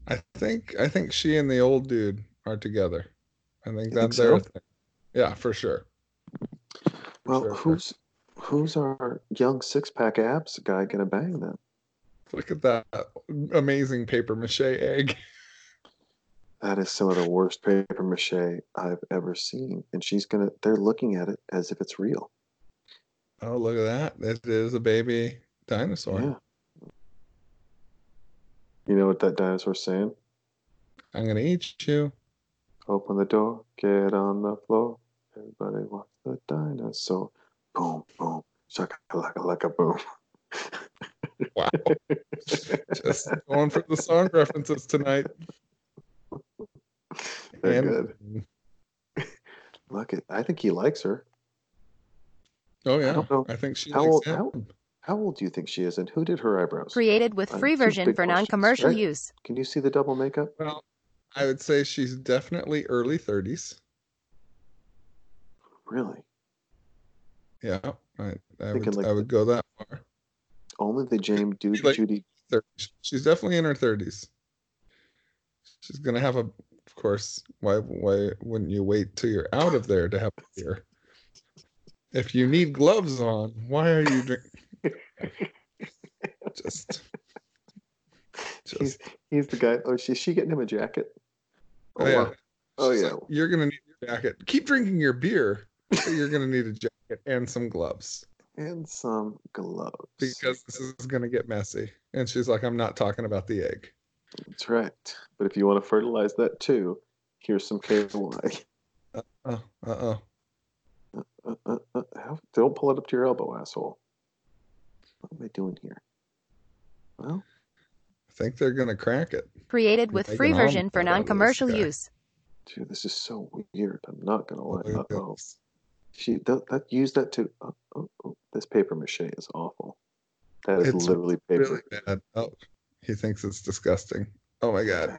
I think she and the old dude are together. I think that's their thing. Yeah, for sure. Well, who's our young six-pack abs guy going to bang then? Look at that amazing papier-mâché egg. That is some of the worst papier-mâché I've ever seen. And they're looking at it as if it's real. Oh, look at that. It is a baby dinosaur. Yeah. You know what that dinosaur's saying? I'm going to eat you. Open the door. Get on the floor. Everybody watch the dinosaur. Boom, boom. Shaka-laka-laka-boom. Wow. Just going for the song references tonight. Good. Look, I think he likes her. Oh, yeah. I think she likes him. How old do you think she is, and who did her eyebrows? Created with free version for non-commercial use. Can you see the double makeup? Well, I would say she's definitely early 30s. Really? Yeah, I would go that far. Only the James Duty Judy. She's definitely in her 30s. She's gonna have a. Of course, why wouldn't you wait till you're out of there to have a beer? If you need gloves on, why are you drinking? He's the guy. Oh, is she getting him a jacket? Oh yeah. Wow. Oh yeah. Like, you're gonna need your jacket. Keep drinking your beer. You're gonna need a jacket and some gloves. Because this is gonna get messy. And she's like, I'm not talking about the egg. That's right. But if you want to fertilize that too, here's some KY. Don't pull it up to your elbow, asshole. What am I doing here? Well, I think they're going to crack it. Created with free version for non-commercial use. Dude, this is so weird. I'm not going to lie. Oh, she used that too. This papier-mâché is awful. That is literally paper. Really bad. Oh. He thinks it's disgusting. Oh, my God.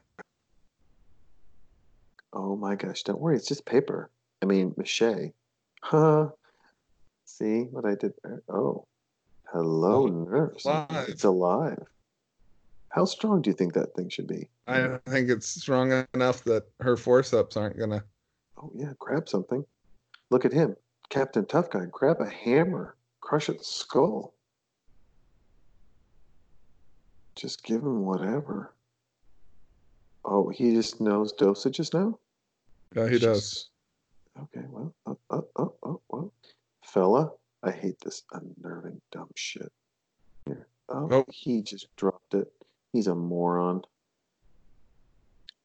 Oh, my gosh. Don't worry. It's just paper. I mean, mache. Huh? See what I did there? Oh. Hello, nurse. It's alive. How strong do you think that thing should be? I think it's strong enough that her forceps aren't going to... Oh, yeah. Grab something. Look at him. Captain Tough Guy grab a hammer, crush its skull. Just give him whatever. Oh, he just knows dosages now? Yeah, he does. Okay, well, well. Fella, I hate this unnerving dumb shit. Here. Oh, he just dropped it. He's a moron.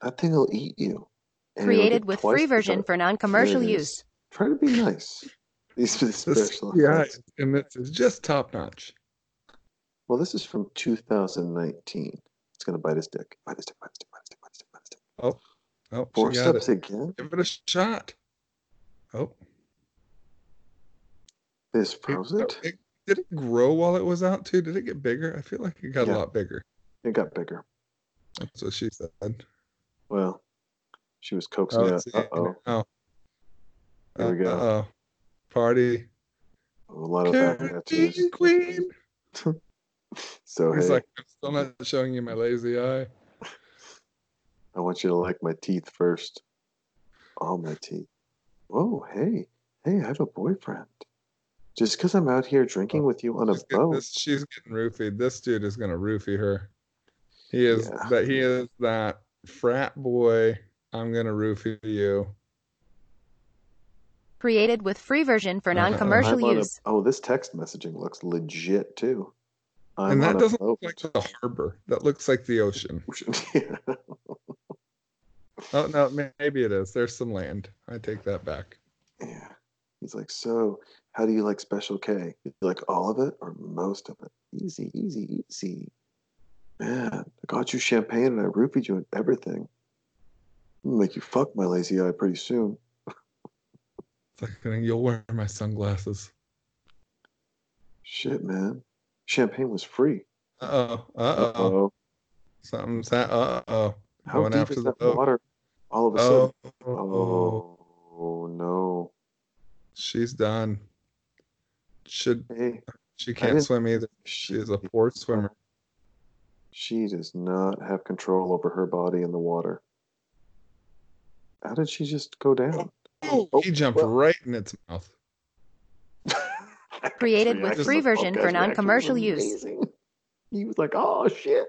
That thing will eat you. Created with free version for non-commercial use. Try to be nice. These are the special effects. Yeah, and this is just top notch. Well, this is from 2019. It's going to bite his dick. Bite his dick. Oh. Four steps again. Give it a shot. Oh. This froze it. Did it grow while it was out, too? Did it get bigger? I feel like it got a lot bigger. It got bigger. That's what she said. Well, she was coaxing it. Uh-oh. Oh. There we go. Uh-oh. Party. A lot of tattoos. Queen. So he's like, I'm still not showing you my lazy eye. I want you to like my teeth first. All my teeth. Oh, hey, I have a boyfriend. Just because I'm out here drinking with you on a boat. She's getting roofied. This dude is going to roofie her. He is that frat boy. I'm going to roofie you. Created with free version for non-commercial use. This text messaging looks legit, too. And that doesn't look like the harbor. That looks like the ocean. Yeah. Oh, no, maybe it is. There's some land. I take that back. Yeah. He's like, so how do you like Special K? You like all of it or most of it? Easy. Man, I got you champagne and I roofied you and everything. I'm going to make you fuck my lazy eye pretty soon. It's like, you'll wear my sunglasses. Shit, man. Champagne was free. Uh-oh. Something's uh-oh. How going deep after is that water? All of a sudden. Oh, no. She's done. She can't swim either. She's a poor swimmer. She does not have control over her body in the water. How did she just go down? Oh, he jumped right in its mouth. Created with free version for non-commercial use. He was like, oh, shit.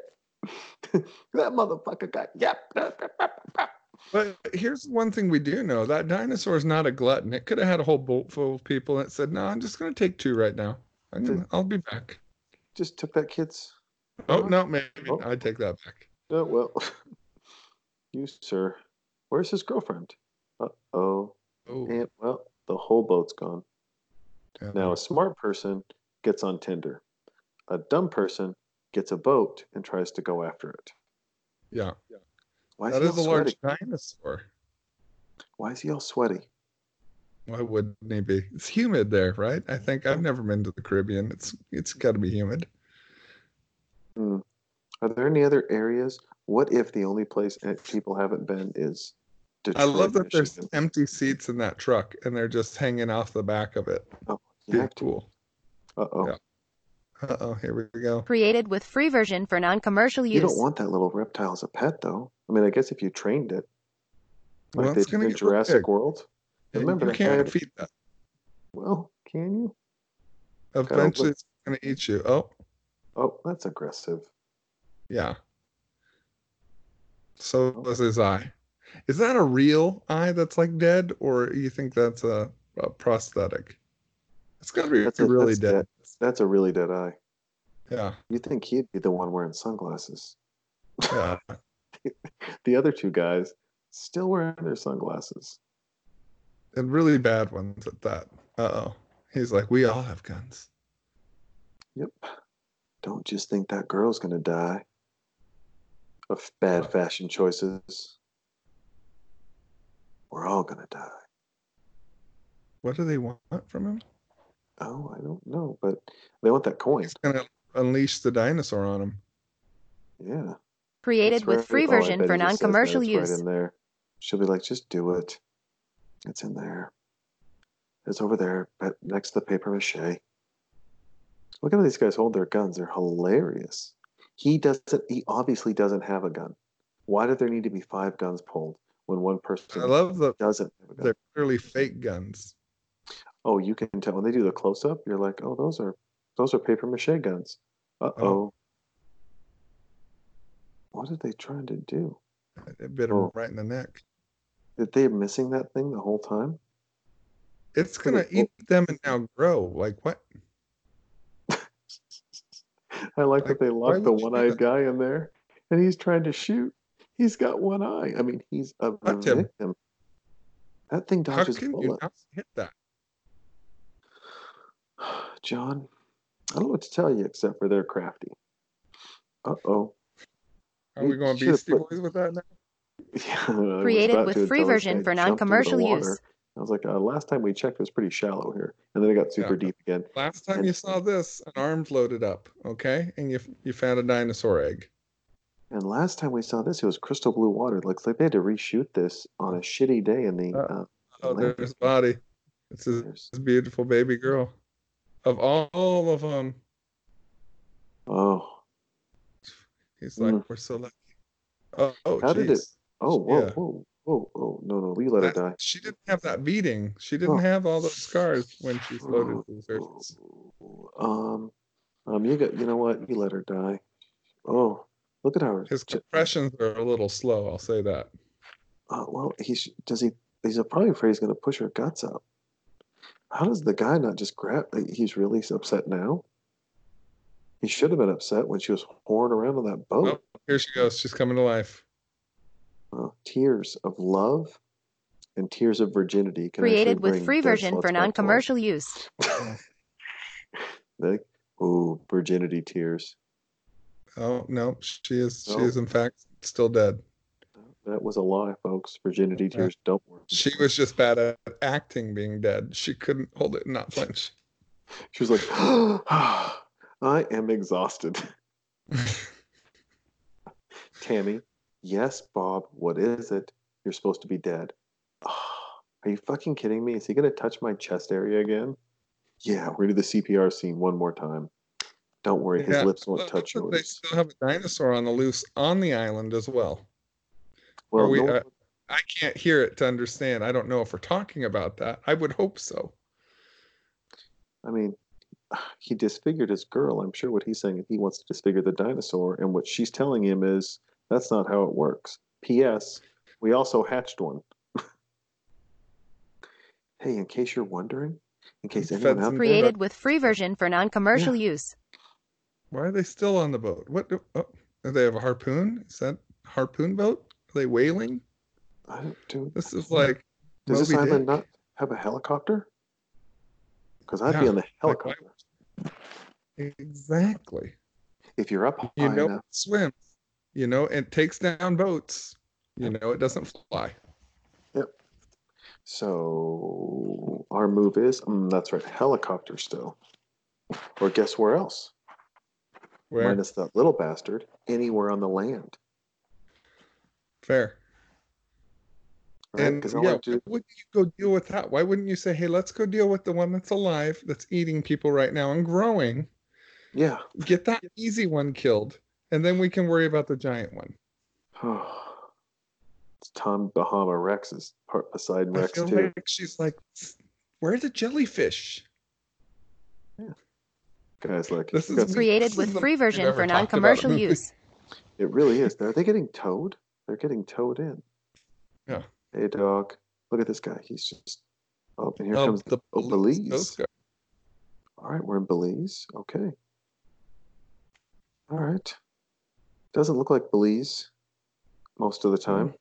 That motherfucker got... Yep. But here's one thing we do know. That dinosaur is not a glutton. It could have had a whole boat full of people and it said, no, I'm just going to take two right now. I'll be back. Just took that kid's... Oh, no, maybe. Oh. I take that back. Oh, well. You, sir. Where's his girlfriend? Uh-oh. Oh. And, well, the whole boat's gone. Now, a smart person gets on Tinder. A dumb person gets a boat and tries to go after it. Yeah. Why is he all sweaty? That is a large dinosaur. Why is he all sweaty? Why wouldn't he be? It's humid there, right? I think I've never been to the Caribbean. It's got to be humid. Are there any other areas? What if the only place people haven't been is Detroit, I love that Michigan. There's empty seats in that truck, and they're just hanging off the back of it. Oh, yeah. Cool. Uh-oh. Yeah. Uh-oh, here we go. Created with free version for non-commercial use. You don't want that little reptile as a pet, though. I mean, I guess if you trained it. Like they did in Jurassic World. Remember, you can't feed that. Well, can you? Eventually, it's going to eat you. Oh, that's aggressive. Yeah. So was his eye. Is that a real eye that's like dead, or you think that's a prosthetic? It's got to be really dead. That's a really dead eye. Yeah. You think he'd be the one wearing sunglasses? Yeah. The other two guys still wearing their sunglasses, and really bad ones at that. Uh oh. He's like, we all have guns. Yep. Don't just think that girl's gonna die of bad fashion choices. We're all going to die. What do they want from him? Oh, I don't know, but they want that coin. He's going to unleash the dinosaur on him. Yeah. Created with free version for non-commercial use. Right in there. She'll be like, just do it. It's in there. It's over there next to the paper mache. Look at how these guys hold their guns. They're hilarious. He obviously doesn't have a gun. Why did there need to be 5 guns pulled? When one person doesn't have a gun. They're clearly fake guns. oh, you can tell when they do the close up, you're like, oh, those are paper mache guns. Uh-oh. What are they trying to do? They bit him right in the neck. Did they missing that thing the whole time? It's going to eat them and now grow. Like, what? I like that they locked the one-eyed guy in there, and he's trying to shoot. He's got one eye. I mean, he's a victim. That thing dodges bullets. How can you not hit that? John, I don't know what to tell you except for they're crafty. Uh-oh. Are we going to be Beastie Boys with that now? Yeah, created with free version for non-commercial use. I was like, last time we checked, it was pretty shallow here. And then it got super deep again. Last time you saw this, an arm floated up, okay? And you found a dinosaur egg. And last time we saw this, it was crystal blue water. It looks like they had to reshoot this on a shitty day in the... oh, there's his body. It's his beautiful baby girl. Of all of them. Oh. He's like, we're so lucky. Oh, how did it? Oh, whoa, yeah. whoa, no, we let her die. She didn't have that beating. She didn't have all those scars when she floated to the surface. You know what? You let her die. Oh, look at her. His compressions are a little slow. I'll say that. Well, he's probably afraid he's going to push her guts up. How does the guy not just grab? He's really upset now. He should have been upset when she was pouring around on that boat. Oh, here she goes. She's coming to life. Oh, tears of love and tears of virginity. Created with free version for non-commercial use. Virginity tears. Oh, no. She is, in fact, still dead. That was a lie, folks. Virginity tears don't work. She was just bad at acting being dead. She couldn't hold it and not flinch. She was like, I am exhausted. Tammy, yes, Bob, what is it? You're supposed to be dead. Are you fucking kidding me? Is he going to touch my chest area again? Yeah, we're going to do the CPR scene one more time. Don't worry, his lips won't touch yours. They still have a dinosaur on the loose on the island as well. Well, I can't hear it to understand. I don't know if we're talking about that. I would hope so. I mean... He disfigured his girl. I'm sure what he's saying is he wants to disfigure the dinosaur, and what she's telling him is that's not how it works. P.S. We also hatched one. Hey, in case you're wondering, in case anyone out there... Created with free version for non-commercial use. Why are they still on the boat? What? Do they have a harpoon? Is that a harpoon boat? Are they whaling? I don't do... This is like... Does Moby this island Dick. Not have a helicopter? Because I'd be on the helicopter. Exactly. If you're up high enough. It swims. It takes down boats. It doesn't fly. Yep. So our move is, that's right, helicopter still. Or guess where else? Where? Minus that little bastard. Anywhere on the land. Fair. Right? And why wouldn't you go deal with that? Why wouldn't you say, hey, let's go deal with the one that's alive, that's eating people right now and growing? Yeah. Get that easy one killed, and then we can worry about the giant one. It's Tom Bahama Rex's part Poseidon Rex, too. She's like, where's the jellyfish? Yeah. Guys, like, this is created with free version for non-commercial use. It really is. Are they getting towed? They're getting towed in. Yeah. Hey, dog. Look at this guy. He's just... Oh, and here comes the Belize. All right, we're in Belize. Okay. All right. Doesn't look like Belize most of the time.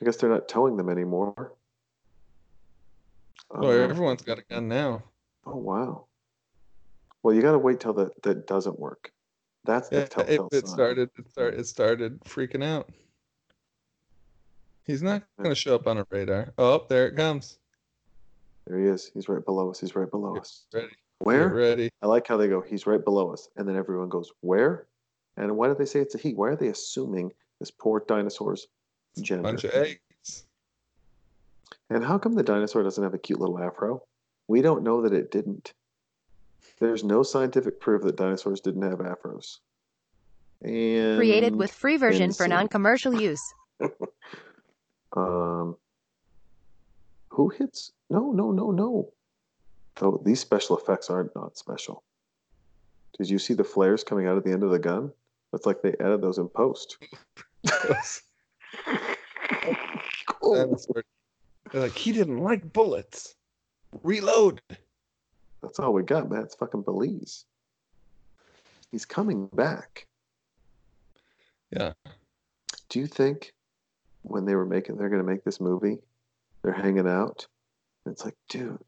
I guess they're not towing them anymore. Oh, everyone's got a gun now. Oh, wow. Well, you got to wait till that doesn't work. That's the telltale sign. It started freaking out. He's not going to show up on a radar. Oh, there it comes. There he is. He's right below us. He's right below us. Ready. Where? Get ready. I like how they go, he's right below us. And then everyone goes, where? And why do they say it's a he? Why are they assuming this poor dinosaur's gender? Bunch of eggs. And how come the dinosaur doesn't have a cute little afro? We don't know that it didn't. There's no scientific proof that dinosaurs didn't have afros. And created with free version for non-commercial use. Who hits? No. Though these special effects are not special. Did you see the flares coming out at the end of the gun? It's like they added those in post. They're like, he didn't like bullets. Reload. That's all we got, man. It's fucking Belize. He's coming back. Yeah. Do you think when they're going to make this movie, they're hanging out? And it's like, dude,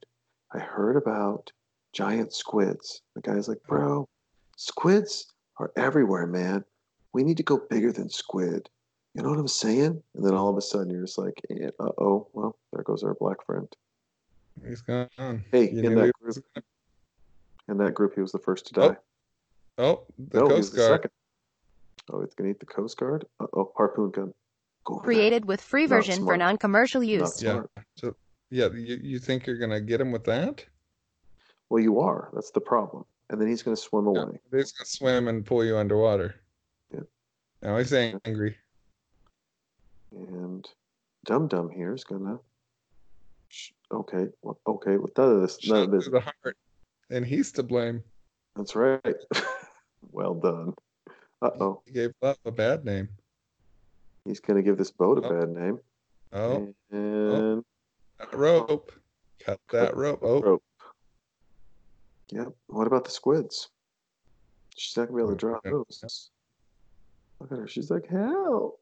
I heard about giant squids. The guy's like, bro, squids are everywhere, man. We need to go bigger than squid. You know what I'm saying? And then all of a sudden, you're just like, uh-oh, well, there goes our black friend. He's gone. Hey, in that group, he was the first to die. The Coast Guard. Second. Oh, it's going to eat the Coast Guard? Uh-oh, harpoon gun. Go created with free version for non-commercial use. Yeah, so, you think you're going to get him with that? Well, you are. That's the problem. And then he's going to swim away. He's going to swim and pull you underwater. Yeah. Now he's angry. And Dum Dum here is going to... Okay. Well, none of this. The heart. And he's to blame. That's right. Well done. Uh-oh. He gave Love a bad name. He's going to give this boat a bad name. Oh. And... That rope. Cut that rope. Oh. Yep. What about the squids? She's not going to be able to drop those. Look at her. She's like, help.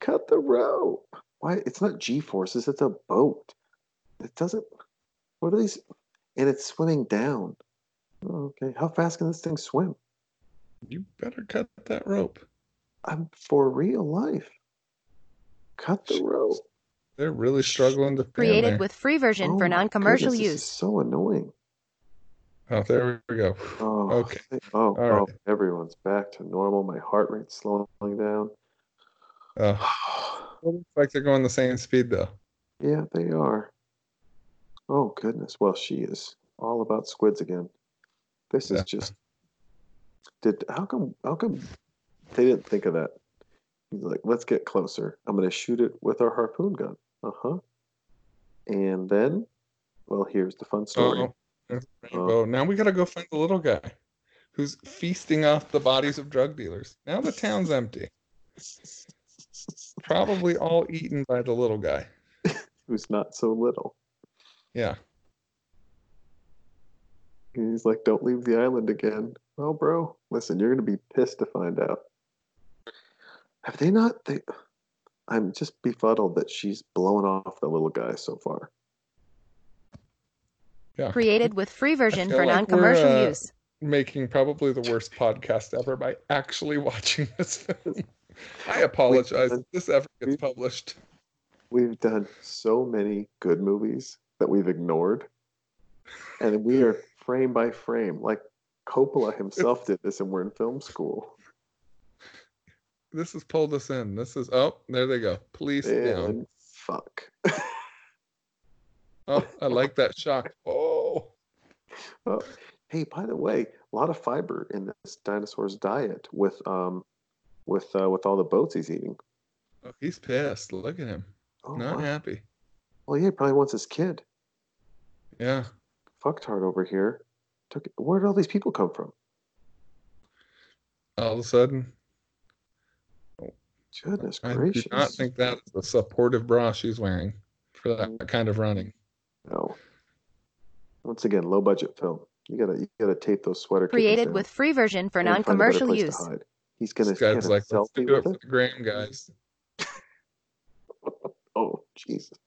Cut the rope. Why? It's not G-forces. It's a boat. It doesn't... What are these? And it's swimming down. Oh, okay. How fast can this thing swim? You better cut that rope. I'm for real life. Cut the rope. They're really struggling to... Created with free version for non-commercial use. This is so annoying. Oh, there we go. Oh, okay. All right. Everyone's back to normal. My heart rate's slowing down. It looks like they're going the same speed, though. Yeah, they are. Oh, goodness. Well, she is all about squids again. This is just... How come they didn't think of that? He's like, let's get closer. I'm going to shoot it with our harpoon gun. Uh-huh. And then, well, here's the fun story. Now we got to go find the little guy who's feasting off the bodies of drug dealers. Now the town's empty. Probably all eaten by the little guy. Who's not so little. Yeah. And he's like, don't leave the island again. Well, bro, listen, you're going to be pissed to find out. Have they not? I'm just befuddled that she's blown off the little guy so far. Yeah. Created with free version for non-commercial use. Making probably the worst podcast ever by actually watching this film. I apologize if this ever gets published. We've done so many good movies that we've ignored. And we are frame by frame. Like Coppola himself did this and we're in film school. This has pulled us in. This is... Oh, there they go. Police down. Fuck. Oh, I like that shock. Oh. Hey, by the way, a lot of fiber in this dinosaur's diet with all the boats he's eating. Oh, he's pissed. Look at him. Oh, not happy. Well, yeah, he probably wants his kid. Yeah. Fucktard over here. Where did all these people come from? All of a sudden. Goodness gracious. I do not think that is the supportive bra she's wearing for that kind of running. No. Once again, low budget film. You gotta tape those sweater. Created with free version for non-commercial use. He's gonna... This guy's like, let's do it for the gram, guys. Oh, Jesus.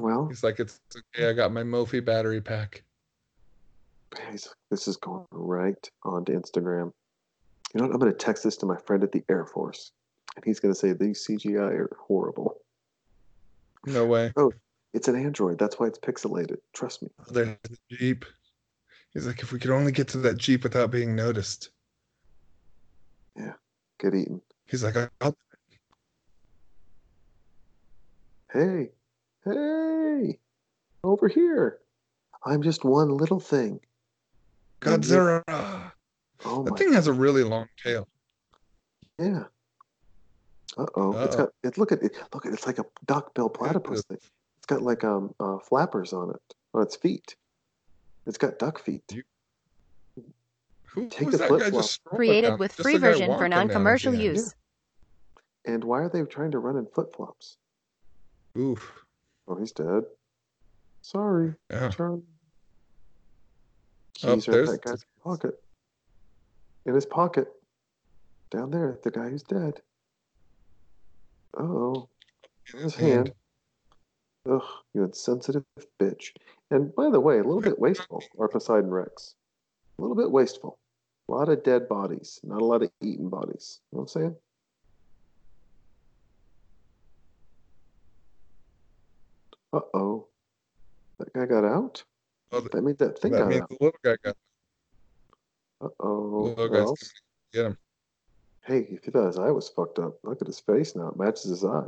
Well, he's like, it's okay. I got my Mophie battery pack. He's like, this is going right onto Instagram. You know what? I'm going to text this to my friend at the Air Force. And he's going to say, these CGI are horrible. No way. Oh, it's an Android. That's why it's pixelated. Trust me. There's the Jeep. He's like, if we could only get to that Jeep without being noticed. Yeah. Get eaten. He's like, Hey. Over here. I'm just one little thing. Godzilla. Oh, that thing has a really long tail. Yeah. Uh-oh. It's got... Look at it. It's like a duckbill platypus thing. It's got like flappers on it. on its feet. It's got duck feet. Created with free version for non-commercial use. Yeah. And why are they trying to run in flip-flops? Oof. Oh, he's dead. Sorry. Yeah. Charlie. Keys are in that guy's pocket. In his pocket. Down there, the guy who's dead. Oh. In his hand. Ugh, you insensitive bitch. And by the way, a little bit wasteful, our Poseidon Rex. A little bit wasteful. A lot of dead bodies, not a lot of eaten bodies. You know what I'm saying? Uh-oh. That guy got out? Oh, that made that thing got out. The little guy got out. Uh-oh. The little guy's get him. Hey, if you thought his eye was fucked up, look at his face now. It matches his eye.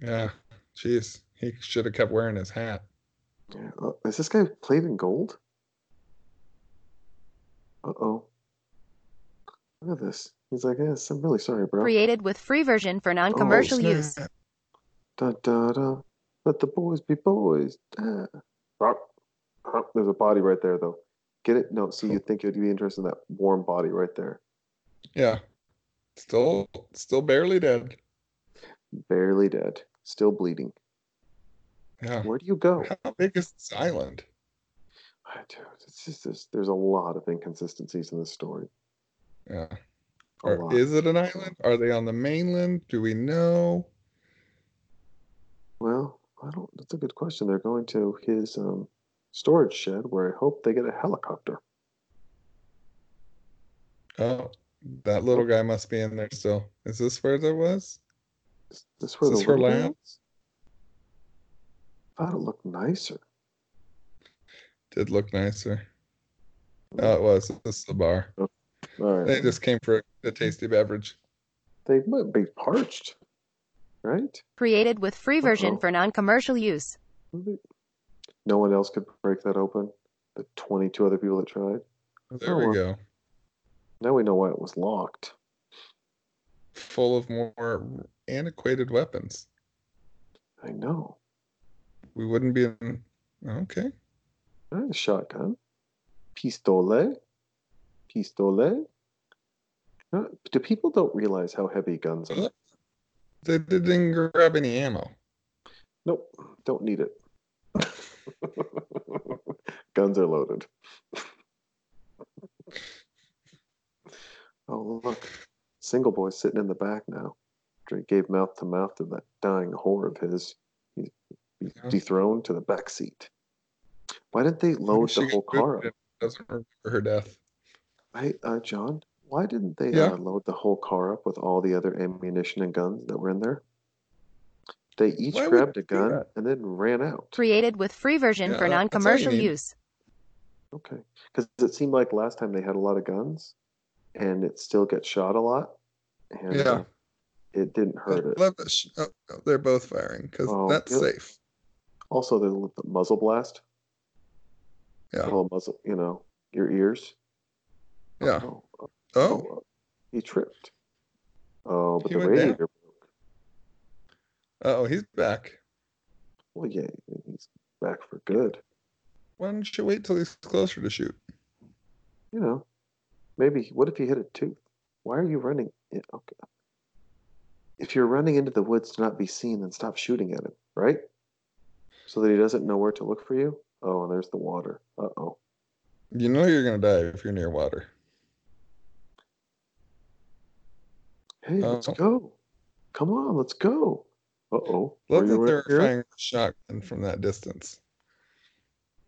Yeah. Jeez. He should have kept wearing his hat. Yeah. Is this guy played in gold? Uh-oh. Look at this. He's like, yes, I'm really sorry, bro. Created with free version for non-commercial use. Da-da-da. Let the boys be boys. Ah. There's a body right there, though. Get it? No, so you'd think you'd be interested in that warm body right there. Yeah. Still barely dead. Barely dead. Still bleeding. Yeah. Where do you go? How big is this island? Dude, it's just this, there's a lot of inconsistencies in this story. Yeah. Is it an island? Are they on the mainland? Do we know? Well, that's a good question. They're going to his storage shed where I hope they get a helicopter. Oh, that little guy must be in there still. Is this where there was? Is this where the land? I thought it looked nicer. Did look nicer. Oh, it was. This is the bar. Oh, all right. They just came for a tasty beverage. They might be parched, right? Created with free version for non-commercial use. No one else could break that open. The 22 other people that tried. There we go. Now we know why it was locked. Full of more antiquated weapons. I know. We wouldn't be in... Okay. Shotgun, pistolet. Do people don't realize how heavy guns are? They didn't grab any ammo. Nope, don't need it. Guns are loaded. Oh look, single boy sitting in the back now. Gave mouth to mouth to that dying whore of his. He's dethroned to the back seat. Why didn't they load the whole car up? It doesn't remember her death. Hey, John, why didn't they load the whole car up with all the other ammunition and guns that were in there? They each grabbed a gun and then ran out. Created with free version for non-commercial use. Okay. Because it seemed like last time they had a lot of guns, and it still gets shot a lot. And it didn't hurt it. They're both firing because that's safe. Also, the muzzle blast. Yeah. Little muzzle, you know, your ears. Yeah. Oh. He tripped. Oh, but the radiator broke. Uh-oh, he's back. Well, yeah, he's back for good. Why don't you wait till he's closer to shoot? You know, maybe, what if he hit a tooth? Why are you running? Okay. If you're running into the woods to not be seen, then stop shooting at him, right? So that he doesn't know where to look for you? Oh, and there's the water. Uh-oh. You know you're going to die if you're near water. Hey, let's go. Come on, let's go. Uh-oh. Look at their firing shotgun from that distance.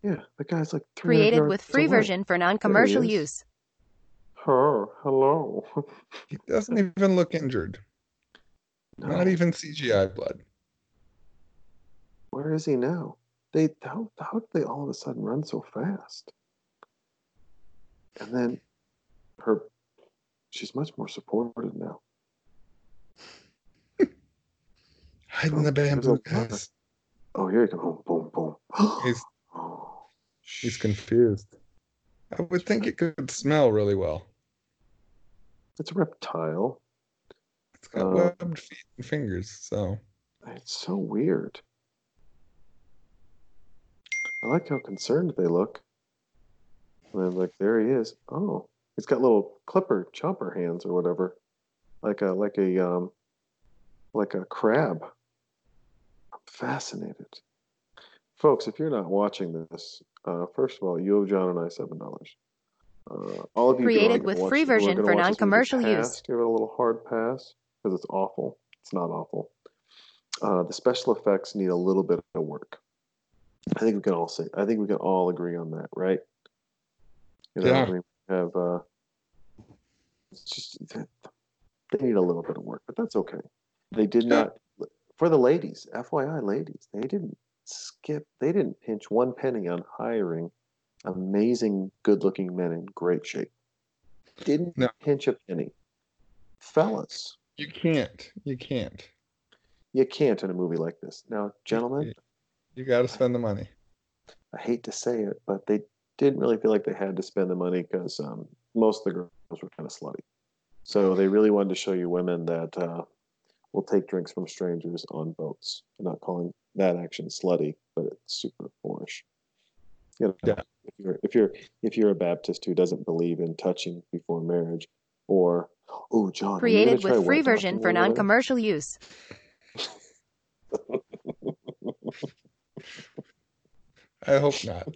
Yeah, the guy's like... Created with free version for non-commercial use. Oh, hello. He doesn't even look injured. No. Not even CGI blood. Where is he now? How did they all of a sudden run so fast? And then she's much more supported now. Hiding the bamboo, guys. Oh, here you go. Boom, boom, boom. He's confused. I would think it could smell really well. It's a reptile. It's got webbed feet and fingers, so. It's so weird. I like how concerned they look. And I'm like, there he is. Oh, he's got little clipper chomper hands or whatever, like a crab. I'm fascinated, folks. If you're not watching this, first of all, you owe John and I $7. All of you created with free version for non-commercial use. Give it a little hard pass because it's awful. It's not awful. The special effects need a little bit of work. I think we can all say. I think we can all agree on that, right? You know, yeah. I mean, we have it's just they need a little bit of work, but that's okay. They did not for the ladies. FYI, ladies, they didn't skip. They didn't pinch one penny on hiring amazing, good-looking men in great shape. Didn't pinch a penny, fellas. You can't in a movie like this. Now, gentlemen, you got to spend the money. I hate to say it, but they didn't really feel like they had to spend the money because most of the girls were kind of slutty. So they really wanted to show you women that will take drinks from strangers on boats. I'm not calling that action slutty, but it's super boorish. You know, yeah. If you're a Baptist who doesn't believe in touching before marriage, or oh, John, created with free version for non-commercial use. I hope not.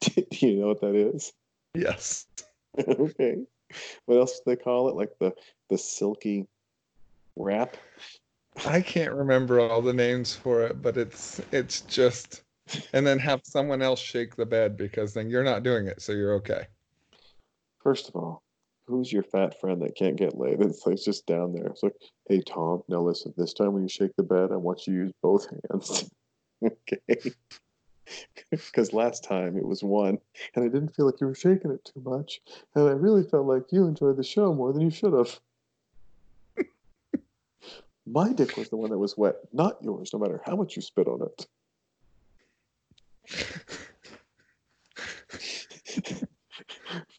Do you know what that is? Yes. Okay. What else do they call it? Like the silky wrap? I can't remember all the names for it, but it's just, and then have someone else shake the bed because then you're not doing it, so you're okay. First of all, who's your fat friend that can't get laid? It's just down there. It's like, hey, Tom, now listen, this time when you shake the bed, I want you to use both hands. Okay. Because last time it was one, and I didn't feel like you were shaking it too much. And I really felt like you enjoyed the show more than you should have. My dick was the one that was wet, not yours, no matter how much you spit on it.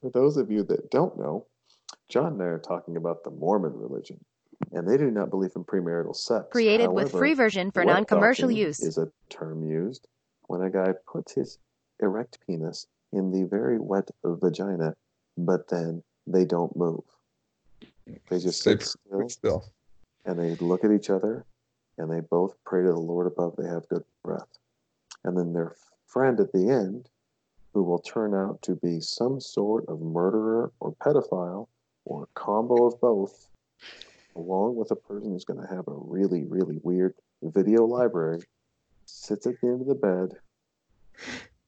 For those of you that don't know, John and I are talking about the Mormon religion, and they do not believe in premarital sex. Created However, with free version for non-commercial use is a term used when a guy puts his erect penis in the very wet vagina, but then they don't move. They just sit still, and they look at each other, and they both pray to the Lord above. They have good breath, and then their friend at the end, who will turn out to be some sort of murderer or pedophile or a combo of both, along with a person who's going to have a really, really weird video library, sits at the end of the bed,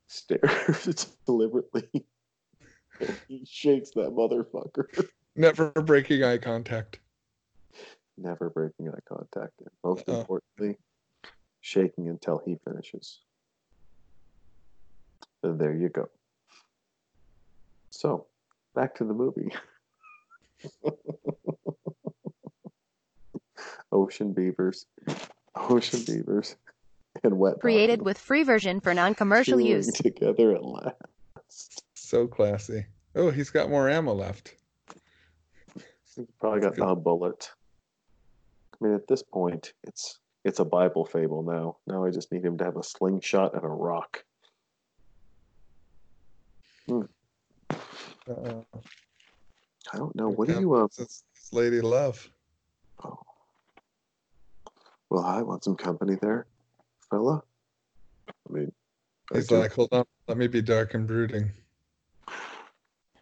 stares deliberately, and he shakes that motherfucker. Never breaking eye contact. Never breaking eye contact. And most importantly, shaking until he finishes. There you go. So, back to the movie. Ocean beavers, and wet. Created with free version for non-commercial use. Together at last. So classy. Oh, he's got more ammo left. He's probably got a bullet. I mean, at this point, it's a Bible fable now. Now I just need him to have a slingshot and a rock. I don't know. What do you want? It's Lady Love. Oh. Well, I want some company there, fella. I mean, he's like, hold on, let me be dark and brooding.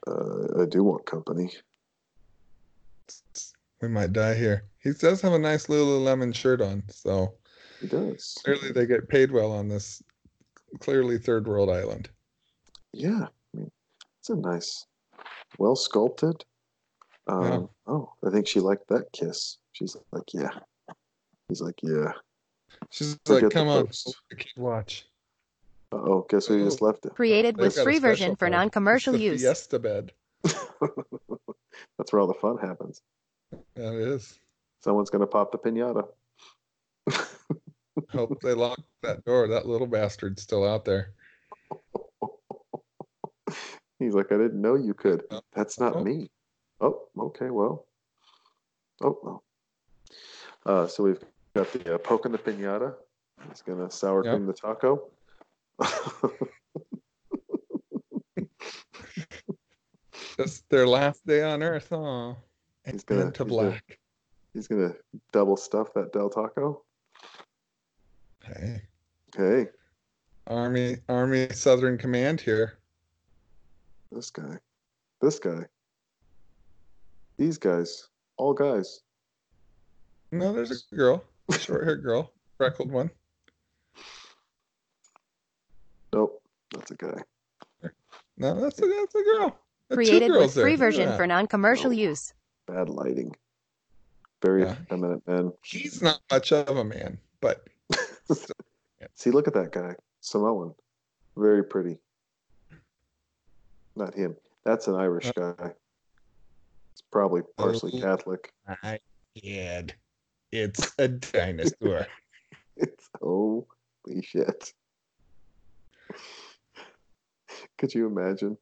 I do want company. We might die here. He does have a nice Lululemon shirt on, so he does. Clearly, they get paid well on this clearly third world island. Yeah. It's a nice, well sculpted. Yeah. Oh, I think she liked that kiss. She's like, yeah. He's like, yeah. She's like, come on, watch. Uh-oh, guess we just left it. Created with free version for non-commercial use. Fiesta bed. That's where all the fun happens. That is. Someone's gonna pop the piñata. Hope they lock that door. That little bastard's still out there. He's like, I didn't know you could. That's not me. Oh, okay, well. Oh, well. So we've got the poke in the piñata. It's going to sour cream the taco. That's their last day on Earth, huh? He's going to black. He's going to double stuff that Del Taco. Hey. Hey. Army Southern Command here. This guy. These guys. All guys. No, there's a girl. Short-haired girl. Freckled one. Nope. That's a guy. No, that's a girl. Created with free version for non-commercial use. Bad lighting. Very effeminate man. He's not much of a man, but... See, look at that guy. Samoan. Very pretty. Not him. That's an Irish guy. It's probably partially Catholic. My head. It's a dinosaur. It's holy shit. Could you imagine?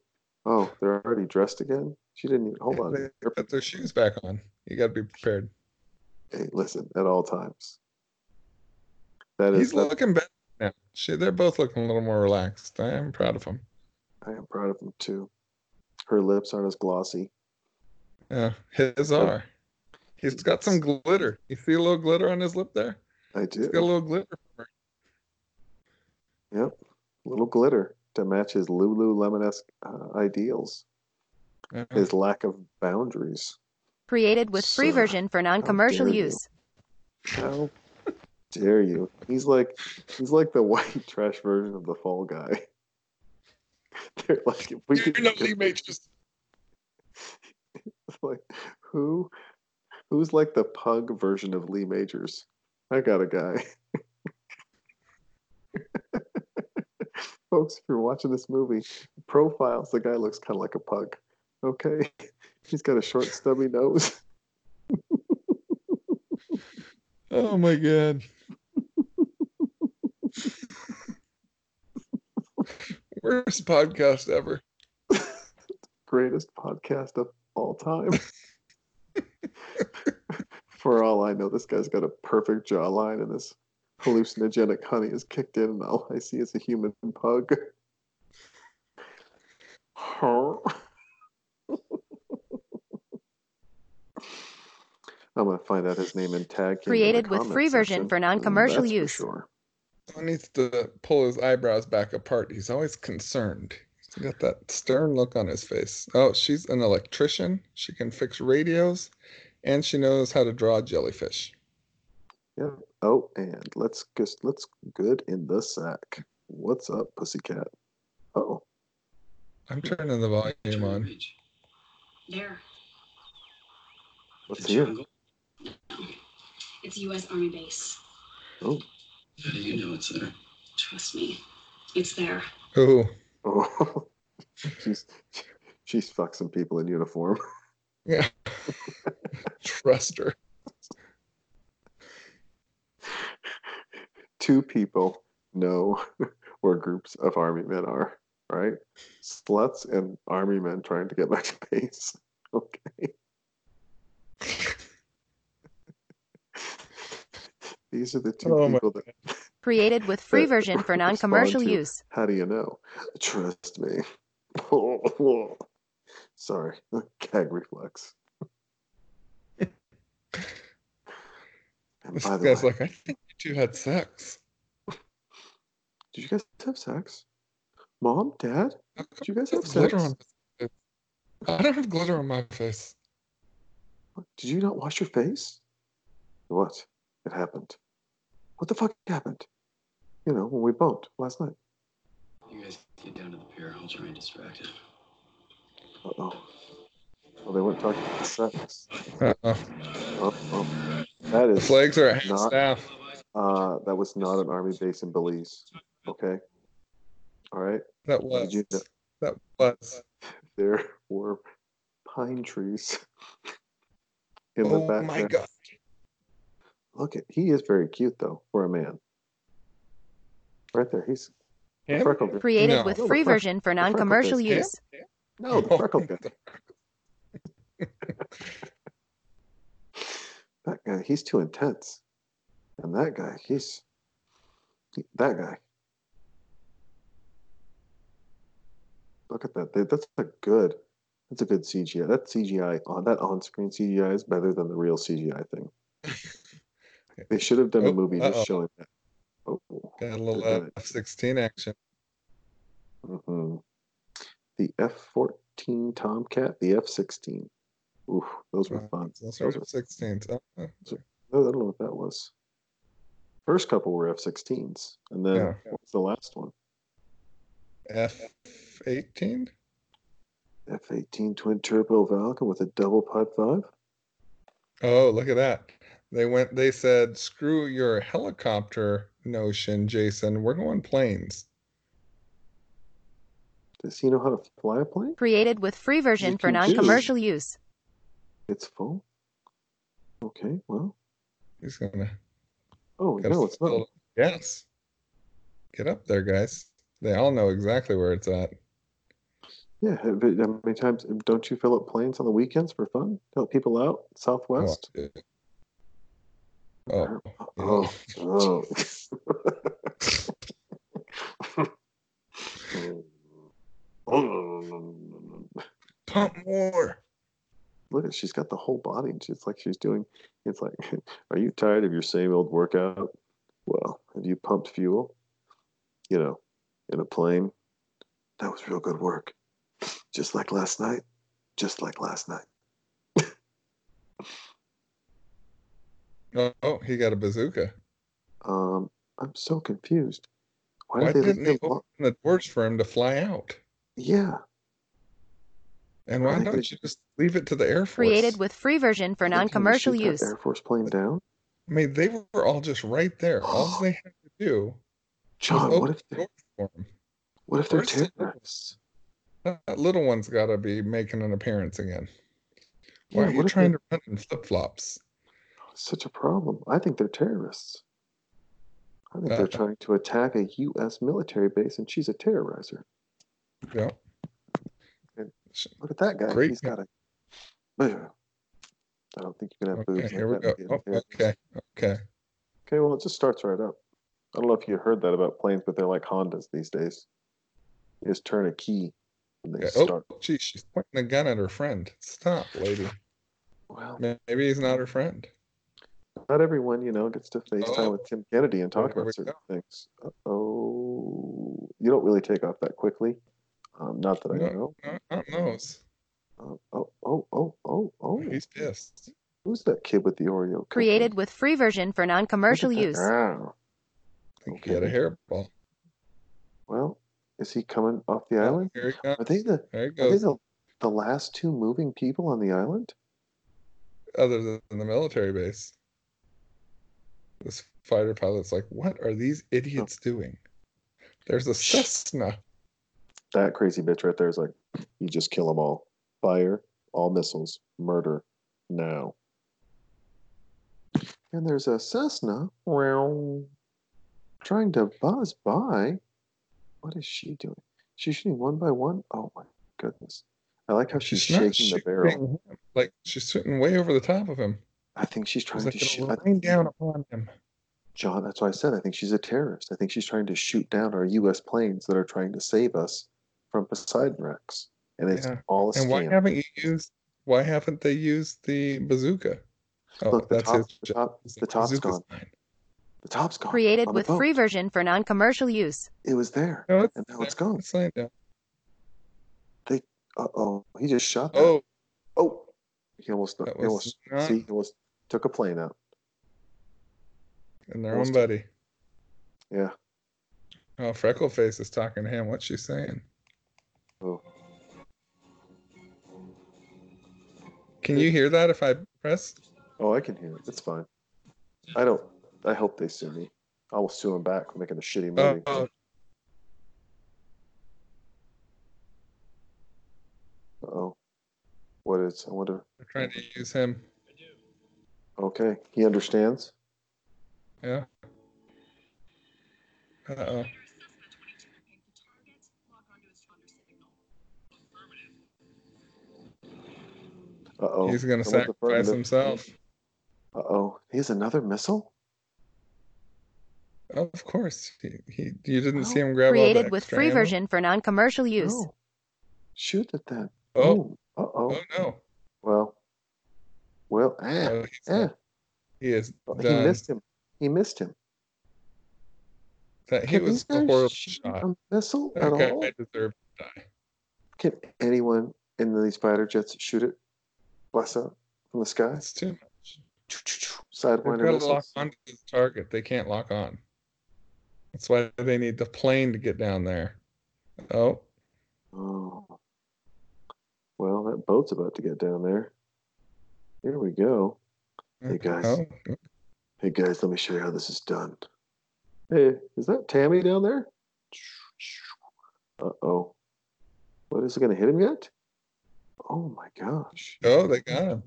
Oh, they're already dressed again? She didn't even... Hold on. They put their shoes back on. You got to be prepared. Hey, listen, at all times. He's looking better now. They're both looking a little more relaxed. I am proud of them. I am proud of them, too. Her lips aren't as glossy. Yeah, his are. He's got some glitter. You see a little glitter on his lip there? I do. He's got a little glitter. Yep, a little glitter to match his Lululemon-esque ideals. His lack of boundaries. Created with free version for non-commercial use. How dare you? He's like the white trash version of the Fall Guy. They're like, if we could like who's like the pug version of Lee Majors? I got a guy. Folks, if you're watching this movie, profiles, the guy looks kind of like a pug. Okay? He's got a short, stubby nose. Oh, my God. Worst podcast ever. Greatest podcast of all time. For all I know, this guy's got a perfect jawline and this hallucinogenic honey is kicked in and all I see is a human pug. I'm going to find out his name in tag. Created with free version for non-commercial use. Sure. He needs to pull his eyebrows back apart. He's always concerned. He's got that stern look on his face. Oh, she's an electrician. She can fix radios. And she knows how to draw jellyfish. Yep. Oh, and let's good in the sack. What's up, pussycat? Uh-oh. I'm turning the volume on. There. What's here? It's a U.S. Army base. Oh. How do you know it's there? Trust me. It's there. Oh. She's fucked some people in uniform. Yeah. Trust her. Two people know where groups of army men are, right? Sluts and army men trying to get back to base. Okay. These are the two people that created with free version for non-commercial use. How do you know? Trust me. Sorry, gag reflex. This guy's like, I think you two had sex. Did you guys have sex? Mom, Dad, did you guys have sex? I don't have glitter on my face. Did you not wash your face? What? It happened. What the fuck happened? You know, when we bumped last night. You guys get down to the pier. I'll try and distract him. Uh-oh. Well, they weren't talking about sex. Uh-oh. That is... The flags are at half staff. That was not an army base in Belize. Okay? All right? That was. Did you know? That was. There were pine trees in the background. Oh, my God. Look at, he is very cute though for a man. Right there, he's freckled. Created with free version for non-commercial use. Yeah. No, the freckled guy. That guy, he's too intense. And that guy, Look at that. That's a good CGI. That CGI on-screen CGI is better than the real CGI thing. Okay. They should have done a movie just showing that. Oh, got a little F-16 action. Mm-hmm. The F-14 Tomcat, the F-16. Oof, those were fun. Those were F-16s. I don't know what that was. First couple were F-16s, and then what's the last one? F-18. F-18 twin turbo Falcon with a double pipe 5. Oh, look at that! They said, "Screw your helicopter notion, Jason. We're going planes." Does he know how to fly a plane? Created with free version for non-commercial use. It's full. Okay, well, he's gonna. Oh no, it's not. Yes, get up there, guys. They all know exactly where it's at. Yeah, but how many times don't you fill up planes on the weekends for fun? Help people out, Southwest. Pump more. Look at, she's got the whole body. It's like she's doing. It's like, are you tired of your same old workout? Well, have you pumped fuel? You know, in a plane. That was real good work. Just like last night. Oh, he got a bazooka. I'm so confused. Why didn't they open the doors for him to fly out? Yeah. And why don't you just leave it to the Air Force? Created with free version for non-commercial use. Air Force plane down? I mean, they were all just right there. All they had to do. John, what if they're terrorists? That little one's got to be making an appearance again. Why are you trying to run in flip-flops? Such a problem. I think they're terrorists. I think they're trying to attack a U.S. military base, and she's a terrorizer. Yeah. And look at that guy. Great. He's got a... I don't think you can have boobs. Okay, here we go. Oh, okay. Okay, well, it just starts right up. I don't know if you heard that about planes, but they're like Hondas these days. You just turn a key. Oh, geez, she's pointing a gun at her friend. Stop, lady. Well, maybe he's not her friend. Not everyone, gets to FaceTime with Tim Kennedy and talk about certain things. Oh, you don't really take off that quickly. Not that I know. Not knows. Oh! He's pissed. Who's that kid with the Oreo? Created with free version for non-commercial use. Wow. Okay. Got a hairball. Well. Is he coming off the island? Here he comes. Are they the last two moving people on the island? Other than the military base. This fighter pilot's like, what are these idiots doing? There's a Cessna. That crazy bitch right there is like, you just kill them all. Fire, all missiles, murder, now. And there's a Cessna trying to buzz by. What is she doing? She's shooting one by one? Oh, my goodness. I like how she's shaking the barrel. Like, she's shooting way over the top of him. I think she's trying to shoot down upon him. John, that's why I said I think she's a terrorist. I think she's trying to shoot down our U.S. planes that are trying to save us from Poseidon Rex. And it's all a scam. And why haven't they used the bazooka? Oh, look, the top's gone. The top's gone. Created with free version for non-commercial use. It was there, and now it's gone. It's laying down. He just shot that. Oh, he almost took a plane out. And their own buddy. Yeah. Oh, Freckleface is talking to him. What's she saying? Oh. Can you hear that if I press? Oh, I can hear it. It's fine. I hope they sue me. I will sue him back for making a shitty movie. Uh-oh. What is... I wonder... They're trying to use him. Okay. He understands? Yeah. Uh-oh. Uh-oh. He's going to sacrifice himself. Uh-oh. He has another missile? Oh, of course. You didn't see him grab all that. Created with free version for non-commercial use. shoot at that. Oh, oh no. Well, he missed him. He was a horrible shot. A missile at all? I deserve to die. Can anyone in these fighter jets shoot it? Bless up from the sky? It's too much. Sidewinder. They've got to lock onto the target. They can't lock on. That's why they need the plane to get down there. Oh. Well, that boat's about to get down there. Here we go. Hey, guys. Let me show you how this is done. Hey, is that Tammy down there? Uh-oh. What, is it going to hit him yet? Oh, my gosh. Oh, they got him.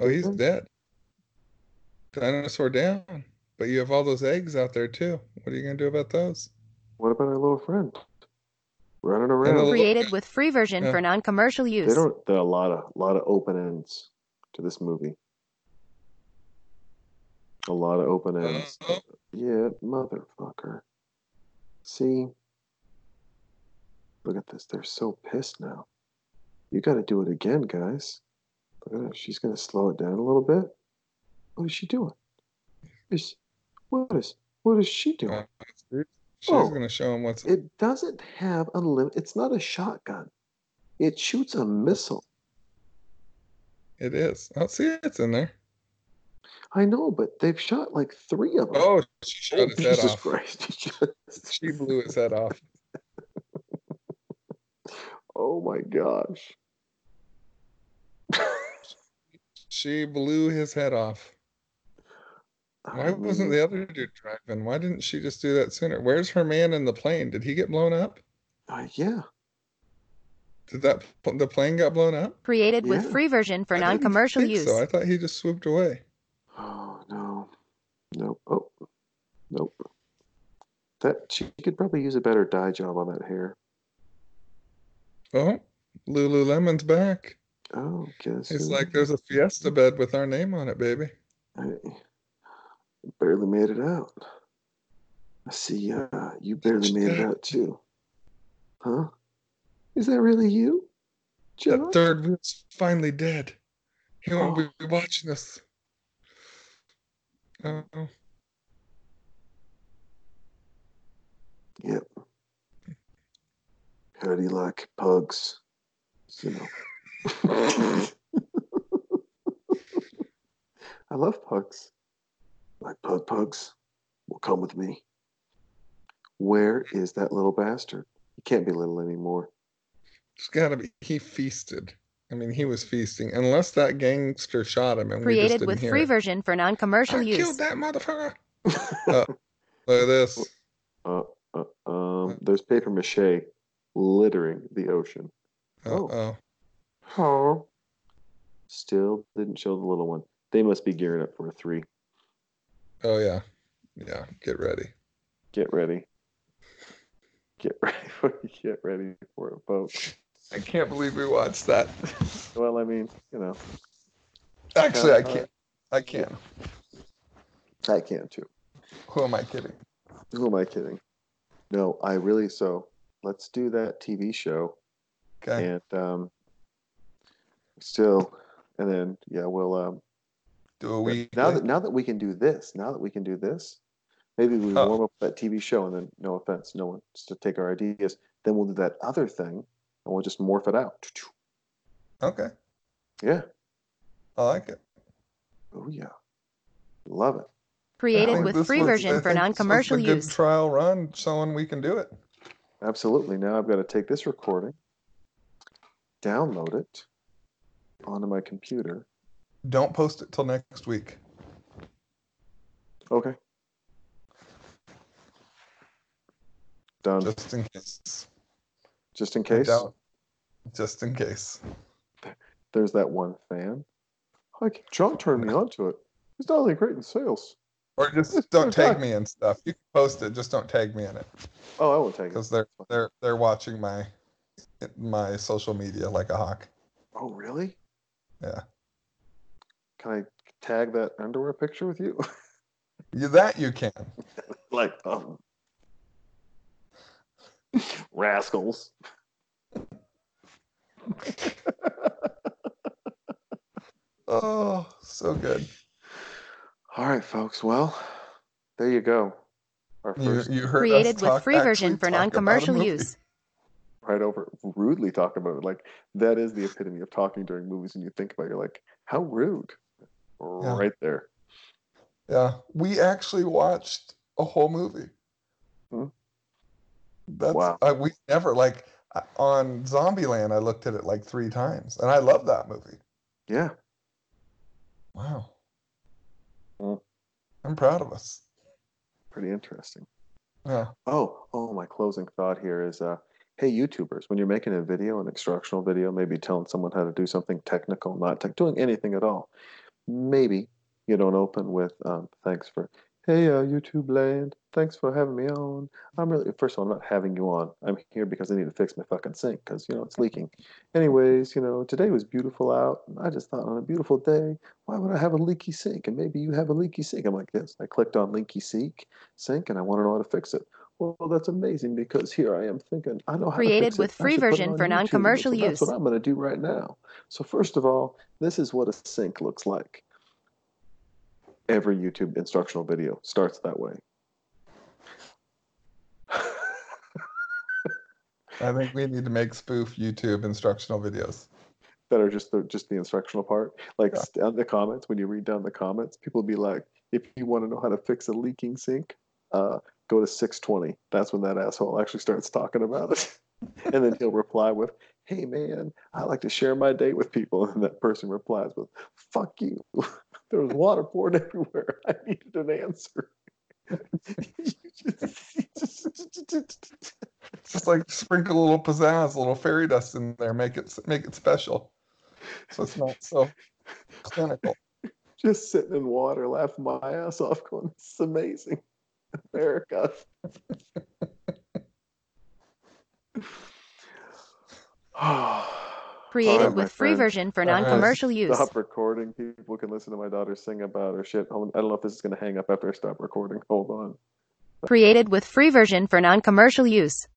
Oh, he's dead. Dinosaur down. But you have all those eggs out there, too. What are you going to do about those? What about our little friend? Running around. Created with free version for non-commercial use. There are a lot of open ends to this movie. A lot of open ends. Yeah, motherfucker. See? Look at this. They're so pissed now. You got to do it again, guys. Look at her. She's going to slow it down a little bit. What is she doing? What is she doing? She's going to show him what's... It doesn't have a limit. It's not a shotgun. It shoots a missile. It is. I see it's in there. I know, but they've shot like 3 of them. Oh, she shot his head off. Jesus Christ. She blew his head off. Oh, my gosh. She blew his head off. Why wasn't the other dude driving? Why didn't she just do that sooner? Where's her man in the plane? Did he get blown up? Yeah. Did the plane got blown up? Created with free version for non-commercial use. So I thought he just swooped away. Oh, no. Nope. Oh, nope. She could probably use a better dye job on that hair. Oh, Lululemon's back. Oh, guess it's like there's a Fiesta bed with our name on it, baby. I barely made it out. I see you barely made it out, too. Huh? Is that really you? Josh? That third wheel's finally dead. He won't be watching us. Oh. Yep. Howdy like pugs. I love pugs. Like pugs will come with me. Where is that little bastard? He can't be little anymore. It's gotta be. He feasted. I mean, he was feasting. Unless that gangster shot him and created we just didn't with hear free it. Version for non-commercial use. Killed that motherfucker. Look at this. There's paper mache littering the ocean. Oh. Still didn't show the little one. They must be gearing up for a 3. Oh yeah. Yeah. Get ready for it, folks. I can't believe we watched that. Well, I mean, you know. Actually, I can. I can too. Who am I kidding? No, I really. So let's do that TV show. Okay. And we'll do a week. Now that we can do this, maybe we warm up that TV show, and then no offense, no one to take our ideas. Then we'll do that other thing. And we'll just morph it out. Okay. Yeah. I like it. Oh, yeah. Love it. Created with free version for non-commercial use. This is a good trial run, showing we can do it. Absolutely. Now I've got to take this recording, download it onto my computer. Don't post it till next week. Okay. Done. Just in case. Just in case. There's that one fan. Like, John turned me on to it. It's not only great in sales. Or just don't tag me in stuff. You can post it, just don't tag me in it. Oh, I won't tag it. Because they're watching my social media like a hawk. Oh, really? Yeah. Can I tag that underwear picture with you? That you can. Like, Rascals. Oh, so good. All right, folks. Well, there you go. Our first you heard created us with free version for non-commercial use. Right over rudely talking about it. Like, that is the epitome of talking during movies. And you think about it, you're like, how rude. Yeah. Right there. Yeah. We actually watched a whole movie. Hmm. That's wow. We never, like, on Zombieland, I looked at it like 3 times, and I love that movie. Yeah. Wow. Mm. I'm proud of us. Pretty interesting. Yeah. Oh, my closing thought here is, hey, YouTubers, when you're making a video, an instructional video, maybe telling someone how to do something technical, not doing anything at all, maybe you don't open with, thanks for... Hey, YouTube land, thanks for having me on. First of all, I'm not having you on. I'm here because I need to fix my fucking sink because, it's leaking. Anyways, today was beautiful out. And I just thought on a beautiful day, why would I have a leaky sink? And maybe you have a leaky sink. I'm like this. I clicked on leaky sink and I want to know how to fix it. Well, that's amazing because here I am thinking, I know how to fix it. Created with free version for non-commercial use. That's what I'm going to do right now. So first of all, this is what a sink looks like. Every YouTube instructional video starts that way. I think we need to make spoof YouTube instructional videos that are just the instructional part. Like down the comments, when you read down the comments, people will be like, "If you want to know how to fix a leaking sink, go to 620." That's when that asshole actually starts talking about it, and then he'll reply with, "Hey man, I like to share my day with people," and that person replies with, "Fuck you." There was water poured everywhere. I needed an answer. Just like sprinkle a little pizzazz, a little fairy dust in there, make it special, so it's not so clinical. Just sitting in water, laughing my ass off, going, "This is amazing, America." Created with free version for non-commercial use. Stop recording. People can listen to my daughter sing about her shit. I don't know if this is going to hang up after I stop recording. Hold on. Created with free version for non-commercial use.